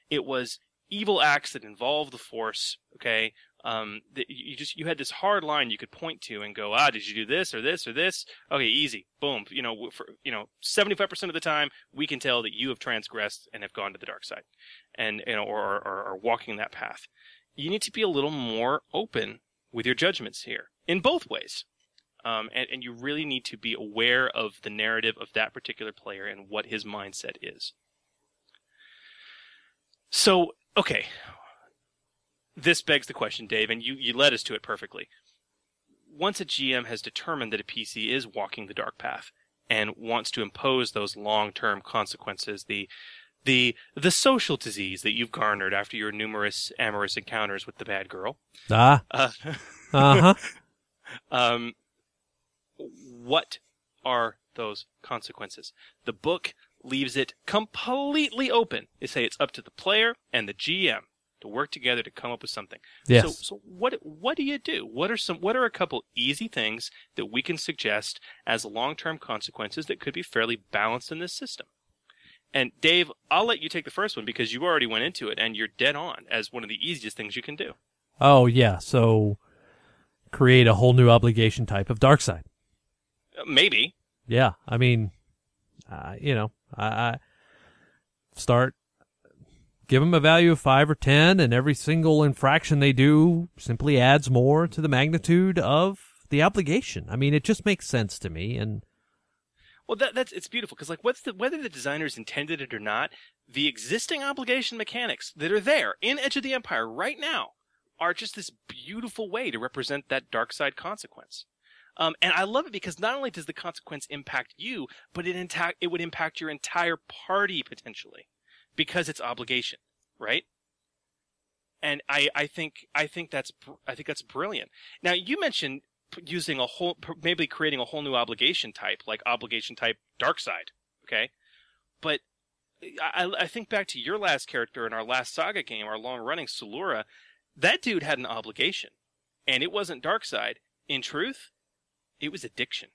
it was evil acts that involved the Force, okay? That you had this hard line you could point to and go, did you do this or this or this? Okay, easy. Boom. You know, 75% of the time, we can tell that you have transgressed and have gone to the dark side and, you know, or are walking that path. You need to be a little more open with your judgments here in both ways. And you really need to be aware of the narrative of that particular player and what his mindset is. So, okay. This begs the question, Dave, and you led us to it perfectly. Once a GM has determined that a PC is walking the dark path and wants to impose those long-term consequences, the social disease that you've garnered after your numerous amorous encounters with the bad girl. What are those consequences? The book leaves it completely open. They say it's up to the player and the GM to work together to come up with something. Yes. So what do you do? What are a couple easy things that we can suggest as long-term consequences that could be fairly balanced in this system? And Dave, I'll let you take the first one because you already went into it and you're dead on as one of the easiest things you can do. Oh, yeah. So create a whole new obligation type of dark side. Maybe. Yeah, I mean, you know, I start, give them a value of 5 or 10, and every single infraction they do simply adds more to the magnitude of the obligation. I mean, it just makes sense to me. And well, it's beautiful, because like, whether the designers intended it or not, the existing obligation mechanics that are there in Edge of the Empire right now are just this beautiful way to represent that dark side consequence. And I love it because not only does the consequence impact you, but it would impact your entire party potentially because it's obligation, right? And I think that's brilliant. Now you mentioned using maybe creating a whole new obligation type, like obligation type dark side, okay? But I think back to your last character in our last saga game, our long running Salura. That dude had an obligation, and it wasn't dark side. In truth, it was addiction.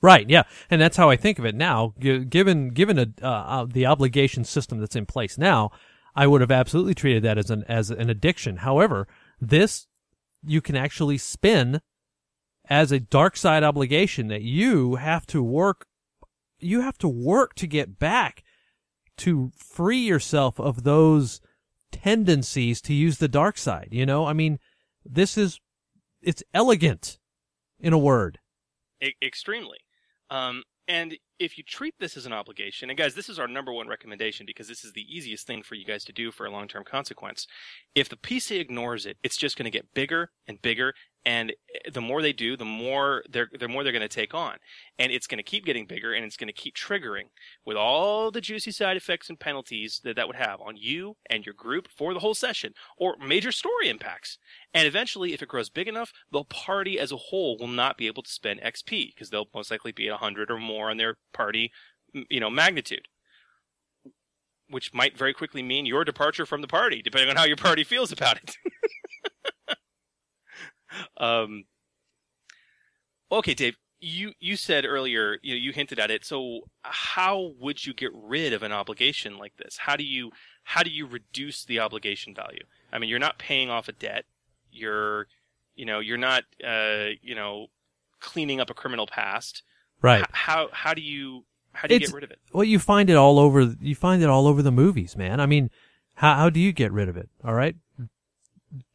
Right, yeah. And that's how I think of it now. Given the obligation system that's in place now, I would have absolutely treated that as an addiction. However, this you can actually spin as a dark side obligation that you have to work to get back to free yourself of those tendencies to use the dark side, you know? I mean, it's elegant in a word. Extremely. And if you treat this as an obligation, and guys, this is our number one recommendation because this is the easiest thing for you guys to do for a long-term consequence. If the PC ignores it, it's just going to get bigger and bigger, and the more they do, the more they're going to take on. And it's going to keep getting bigger, and it's going to keep triggering with all the juicy side effects and penalties that would have on you and your group for the whole session, or major story impacts. And eventually, if it grows big enough, the party as a whole will not be able to spend XP because they'll most likely be at 100 or more on their party, you know, magnitude. which might very quickly mean your departure from the party, depending on how your party feels about it. Okay, Dave, you said earlier, you hinted at it. So how would you get rid of an obligation like this? How do you reduce the obligation value? I mean, you're not paying off a debt. You're not, cleaning up a criminal past. Right. How do you get rid of it? Well, you find it all over the movies, man. I mean, how do you get rid of it? All right.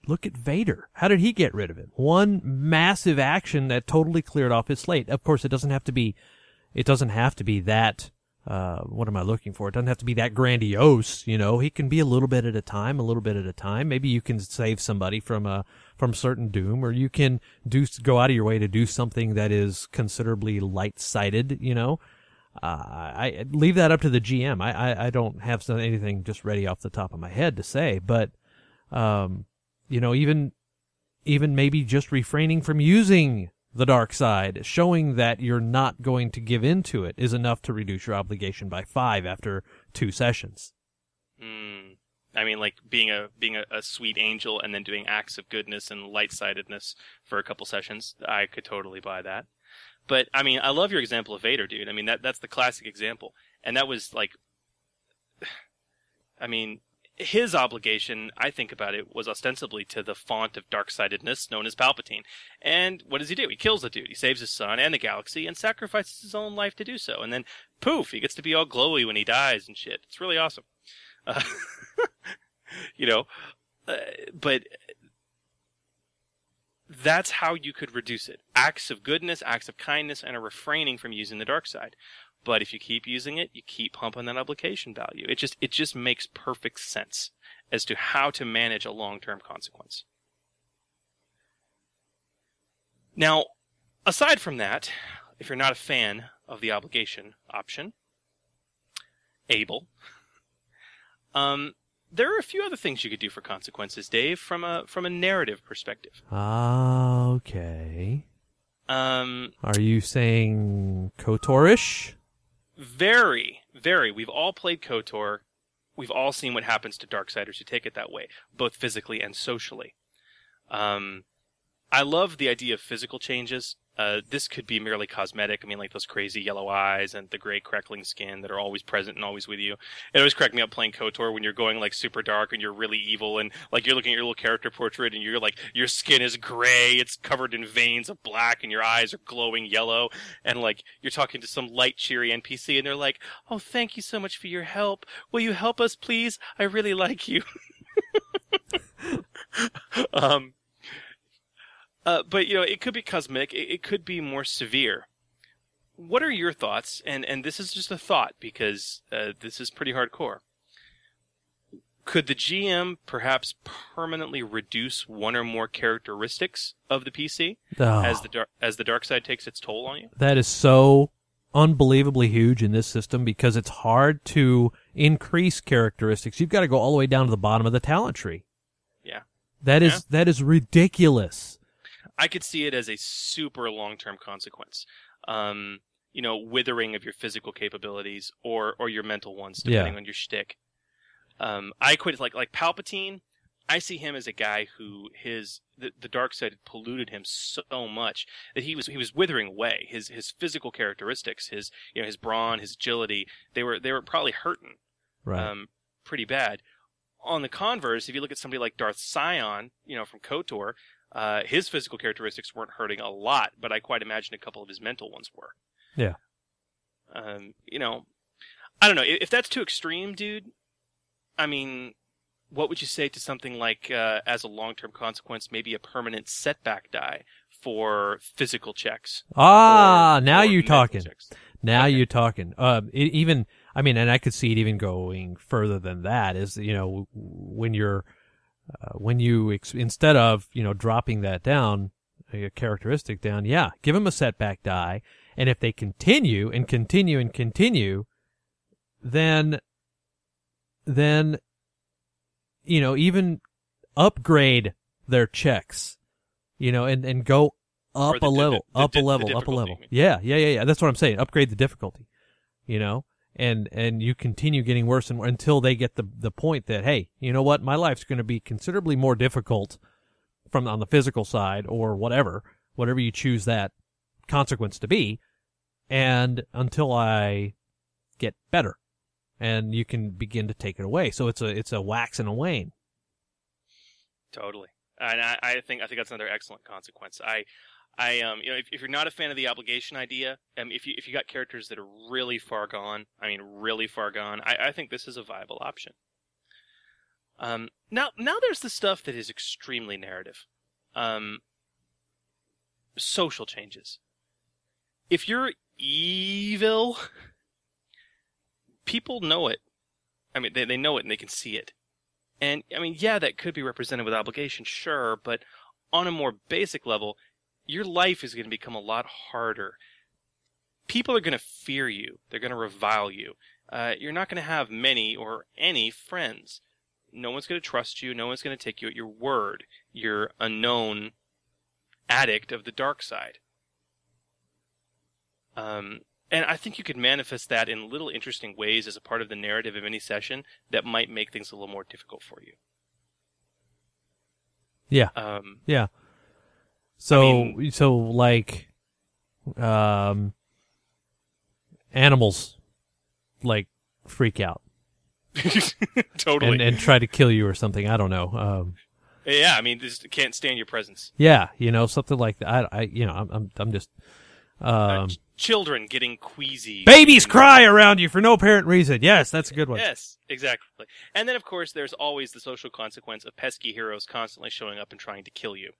Look at Vader. How did he get rid of it? One massive action that totally cleared off his slate. Of course, it doesn't have to be that, what am I looking for? It doesn't have to be that grandiose, He can be a little bit at a time. Maybe you can save somebody from certain doom, or you can go out of your way to do something that is considerably light-sighted, I leave that up to the GM. I don't have anything just ready off the top of my head to say, but, even maybe just refraining from using the dark side, showing that you're not going to give in to it, is enough to reduce your obligation by 5 after 2 sessions. I mean, like being a sweet angel and then doing acts of goodness and light-sidedness for a couple sessions. I could totally buy that. But, I mean, I love your example of Vader, dude. I mean, that's the classic example. And that was, like, I mean, his obligation, I think about it, was ostensibly to the font of dark-sidedness known as Palpatine. And what does he do? He kills the dude. He saves his son and the galaxy and sacrifices his own life to do so. And then, poof, he gets to be all glowy when he dies and shit. It's really awesome. But that's how you could reduce it. Acts of goodness, acts of kindness, and a refraining from using the dark side. But if you keep using it, you keep pumping that obligation value. It just makes perfect sense as to how to manage a long-term consequence. Now, aside from that, if you're not a fan of the obligation option, there are a few other things you could do for consequences, Dave, from a narrative perspective. Ah, okay. Are you saying KOTOR-ish? Very, very. We've all played KOTOR. We've all seen what happens to Darksiders who take it that way, both physically and socially. I love the idea of physical changes. This could be merely cosmetic. I mean, like those crazy yellow eyes and the gray crackling skin that are always present and always with you. It always cracked me up playing KOTOR when you're going like super dark and you're really evil and like you're looking at your little character portrait and you're like, your skin is gray, it's covered in veins of black and your eyes are glowing yellow. And like you're talking to some light, cheery NPC and they're like, "Oh, thank you so much for your help. Will you help us, please? I really like you." But, it could be cosmetic. It could be more severe. What are your thoughts? And this is just a thought because this is pretty hardcore. Could the GM perhaps permanently reduce one or more characteristics of the PC as the dark side takes its toll on you? That is so unbelievably huge in this system because it's hard to increase characteristics. You've got to go all the way down to the bottom of the talent tree. Yeah. That is ridiculous. I could see it as a super long-term consequence, withering of your physical capabilities or your mental ones, depending on your shtick. I quit like Palpatine. I see him as a guy who the dark side had polluted him so much that he was withering away. His physical characteristics, his brawn, his agility, they were probably hurting, right, pretty bad. On the converse, if you look at somebody like Darth Scion, from KOTOR. His physical characteristics weren't hurting a lot, but I quite imagine a couple of his mental ones were. Yeah. I don't know. If that's too extreme, dude, I mean, what would you say to something like, as a long-term consequence, maybe a permanent setback die for physical checks? Now you're talking. You're talking. And I could see it even going further than that is, when you're... instead of, dropping that down, a characteristic down, give them a setback die. And if they continue, then, even upgrade their checks, and go up a level, up a level, up a level. Yeah. That's what I'm saying. Upgrade the difficulty, and you continue getting worse and worse until they get the point that, hey, you know what, my life's going to be considerably more difficult from on the physical side or whatever you choose that consequence to be, and until I get better, and you can begin to take it away. So it's a wax and a wane. Totally. And I think that's another excellent consequence. I you know, if you're not a fan of the obligation idea, if you got characters that are really far gone, I think this is a viable option. Now there's the stuff that is extremely narrative. Social changes. If you're evil, people know it. I mean, they know it and they can see it. And, I mean, yeah, that could be represented with obligation, sure, but on a more basic level, your life is going to become a lot harder. People are going to fear you. They're going to revile you. You're not going to have many or any friends. No one's going to trust you. No one's going to take you at your word. You're a known addict of the dark side. And I think you could manifest that in little interesting ways as a part of the narrative of any session that might make things a little more difficult for you. Yeah. Yeah. So, animals, freak out. Totally. And try to kill you or something. I don't know. Yeah. I mean, they just can't stand your presence. Yeah. You know, something like that. I'm just... children getting queasy. Babies cry around you for no apparent reason. Yes, that's a good one. Yes, exactly. And then, of course, there's always the social consequence of pesky heroes constantly showing up and trying to kill you.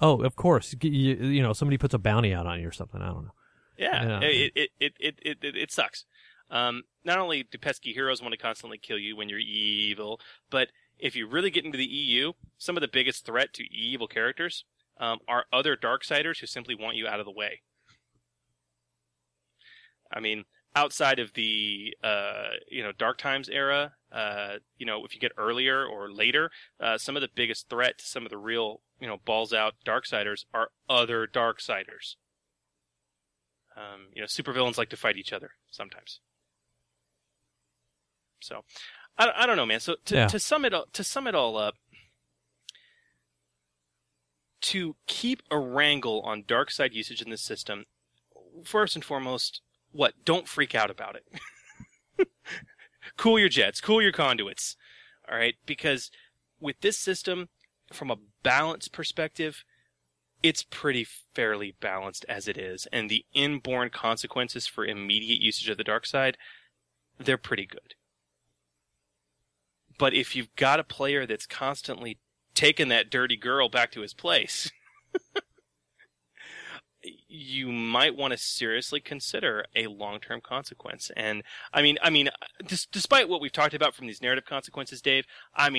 Oh, of course. You know, somebody puts a bounty out on you or something. I don't know. Yeah, it sucks. Not only do pesky heroes want to constantly kill you when you're evil, but if you really get into the EU, some of the biggest threat to evil characters are other Darksiders who simply want you out of the way. I mean, outside of the, Dark Times era, if you get earlier or later, some of the biggest threat to some of the real, balls-out Darksiders are other Darksiders. Supervillains like to fight each other sometimes. So, I don't know, man. So, to sum it all up, to keep a wrangle on Darkside usage in this system, first and foremost... don't freak out about it. Cool your jets, cool your conduits. All right, because with this system, from a balance perspective, it's pretty fairly balanced as it is, and the inborn consequences for immediate usage of the dark side, they're pretty good. But if you've got a player that's constantly taking that dirty girl back to his place, you might want to seriously consider a long-term consequence. And I mean, despite what we've talked about from these narrative consequences, Dave, I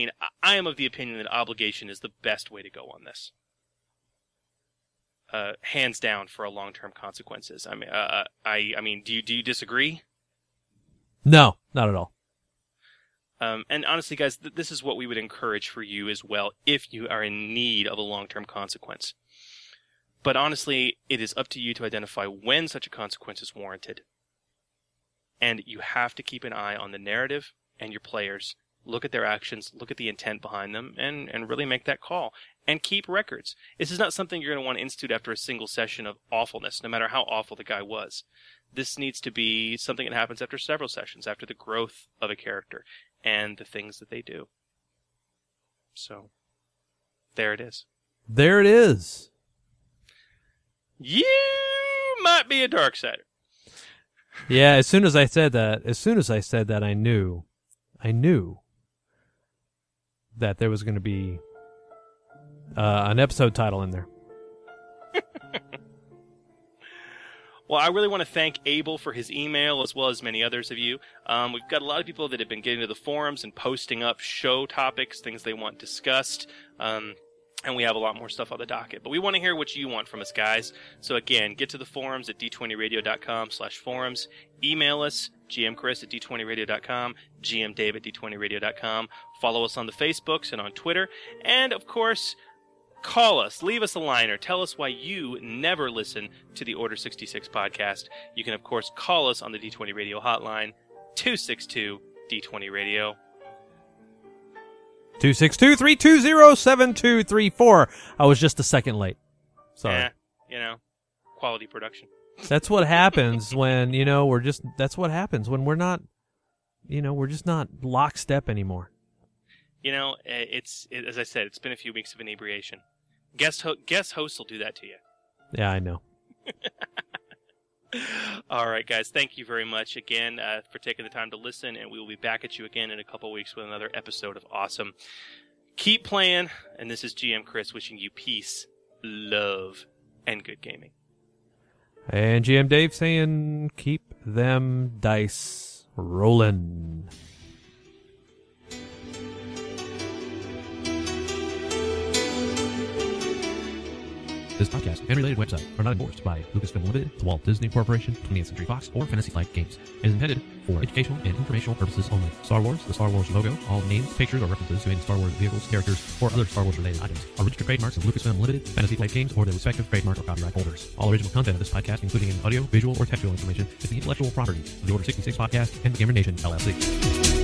am of the opinion that obligation is the best way to go on this. Hands down for a long-term consequences. I mean, do you disagree? No, not at all. And honestly, guys, this is what we would encourage for you as well if you are in need of a long-term consequence. But honestly, it is up to you to identify when such a consequence is warranted. And you have to keep an eye on the narrative and your players. Look at their actions, look at the intent behind them, and really make that call. And keep records. This is not something you're going to want to institute after a single session of awfulness, no matter how awful the guy was. This needs to be something that happens after several sessions, after the growth of a character and the things that they do. So, there it is. There it is. You might be a Darksider. Yeah, as soon as I said that, I knew that there was going to be an episode title in there. Well, I really want to thank Abel for his email, as well as many others of you. We've got a lot of people that have been getting to the forums and posting up show topics, things they want discussed. And we have a lot more stuff on the docket. But we want to hear what you want from us, guys. So, again, get to the forums at d20radio.com/forums. Email us, gmchris at d20radio.com, gmdave at d20radio.com. Follow us on the Facebooks and on Twitter. And, of course, call us. Leave us a line or tell us why you never listen to the Order 66 podcast. You can, of course, call us on the D20 Radio hotline, 262 D20 Radio. 262-320-7234. I was just a second late. Sorry. Yeah, you know, quality production. That's what happens when, you know, we're just, that's what happens when we're not, you know, we're just not lockstep anymore. You know, as I said, it's been a few weeks of inebriation. Guest hosts will do that to you. Yeah, I know. All right, guys. Thank you very much again for taking the time to listen, and we will be back at you again in a couple weeks with another episode of Awesome. Keep playing, and this is GM Chris wishing you peace, love, and good gaming. And GM Dave saying, keep them dice rolling. This podcast and related website are not endorsed by Lucasfilm Limited, the Walt Disney Corporation, 20th Century Fox, or Fantasy Flight Games. It is intended for educational and informational purposes only. Star Wars, the Star Wars logo, all names, pictures, or references to any Star Wars vehicles, characters, or other Star Wars-related items are registered trademarks of Lucasfilm Limited, Fantasy Flight Games, or their respective trademark or copyright holders. All original content of this podcast, including any audio, visual, or textual information, is the intellectual property of the Order 66 podcast and the Gamer Nation, LLC.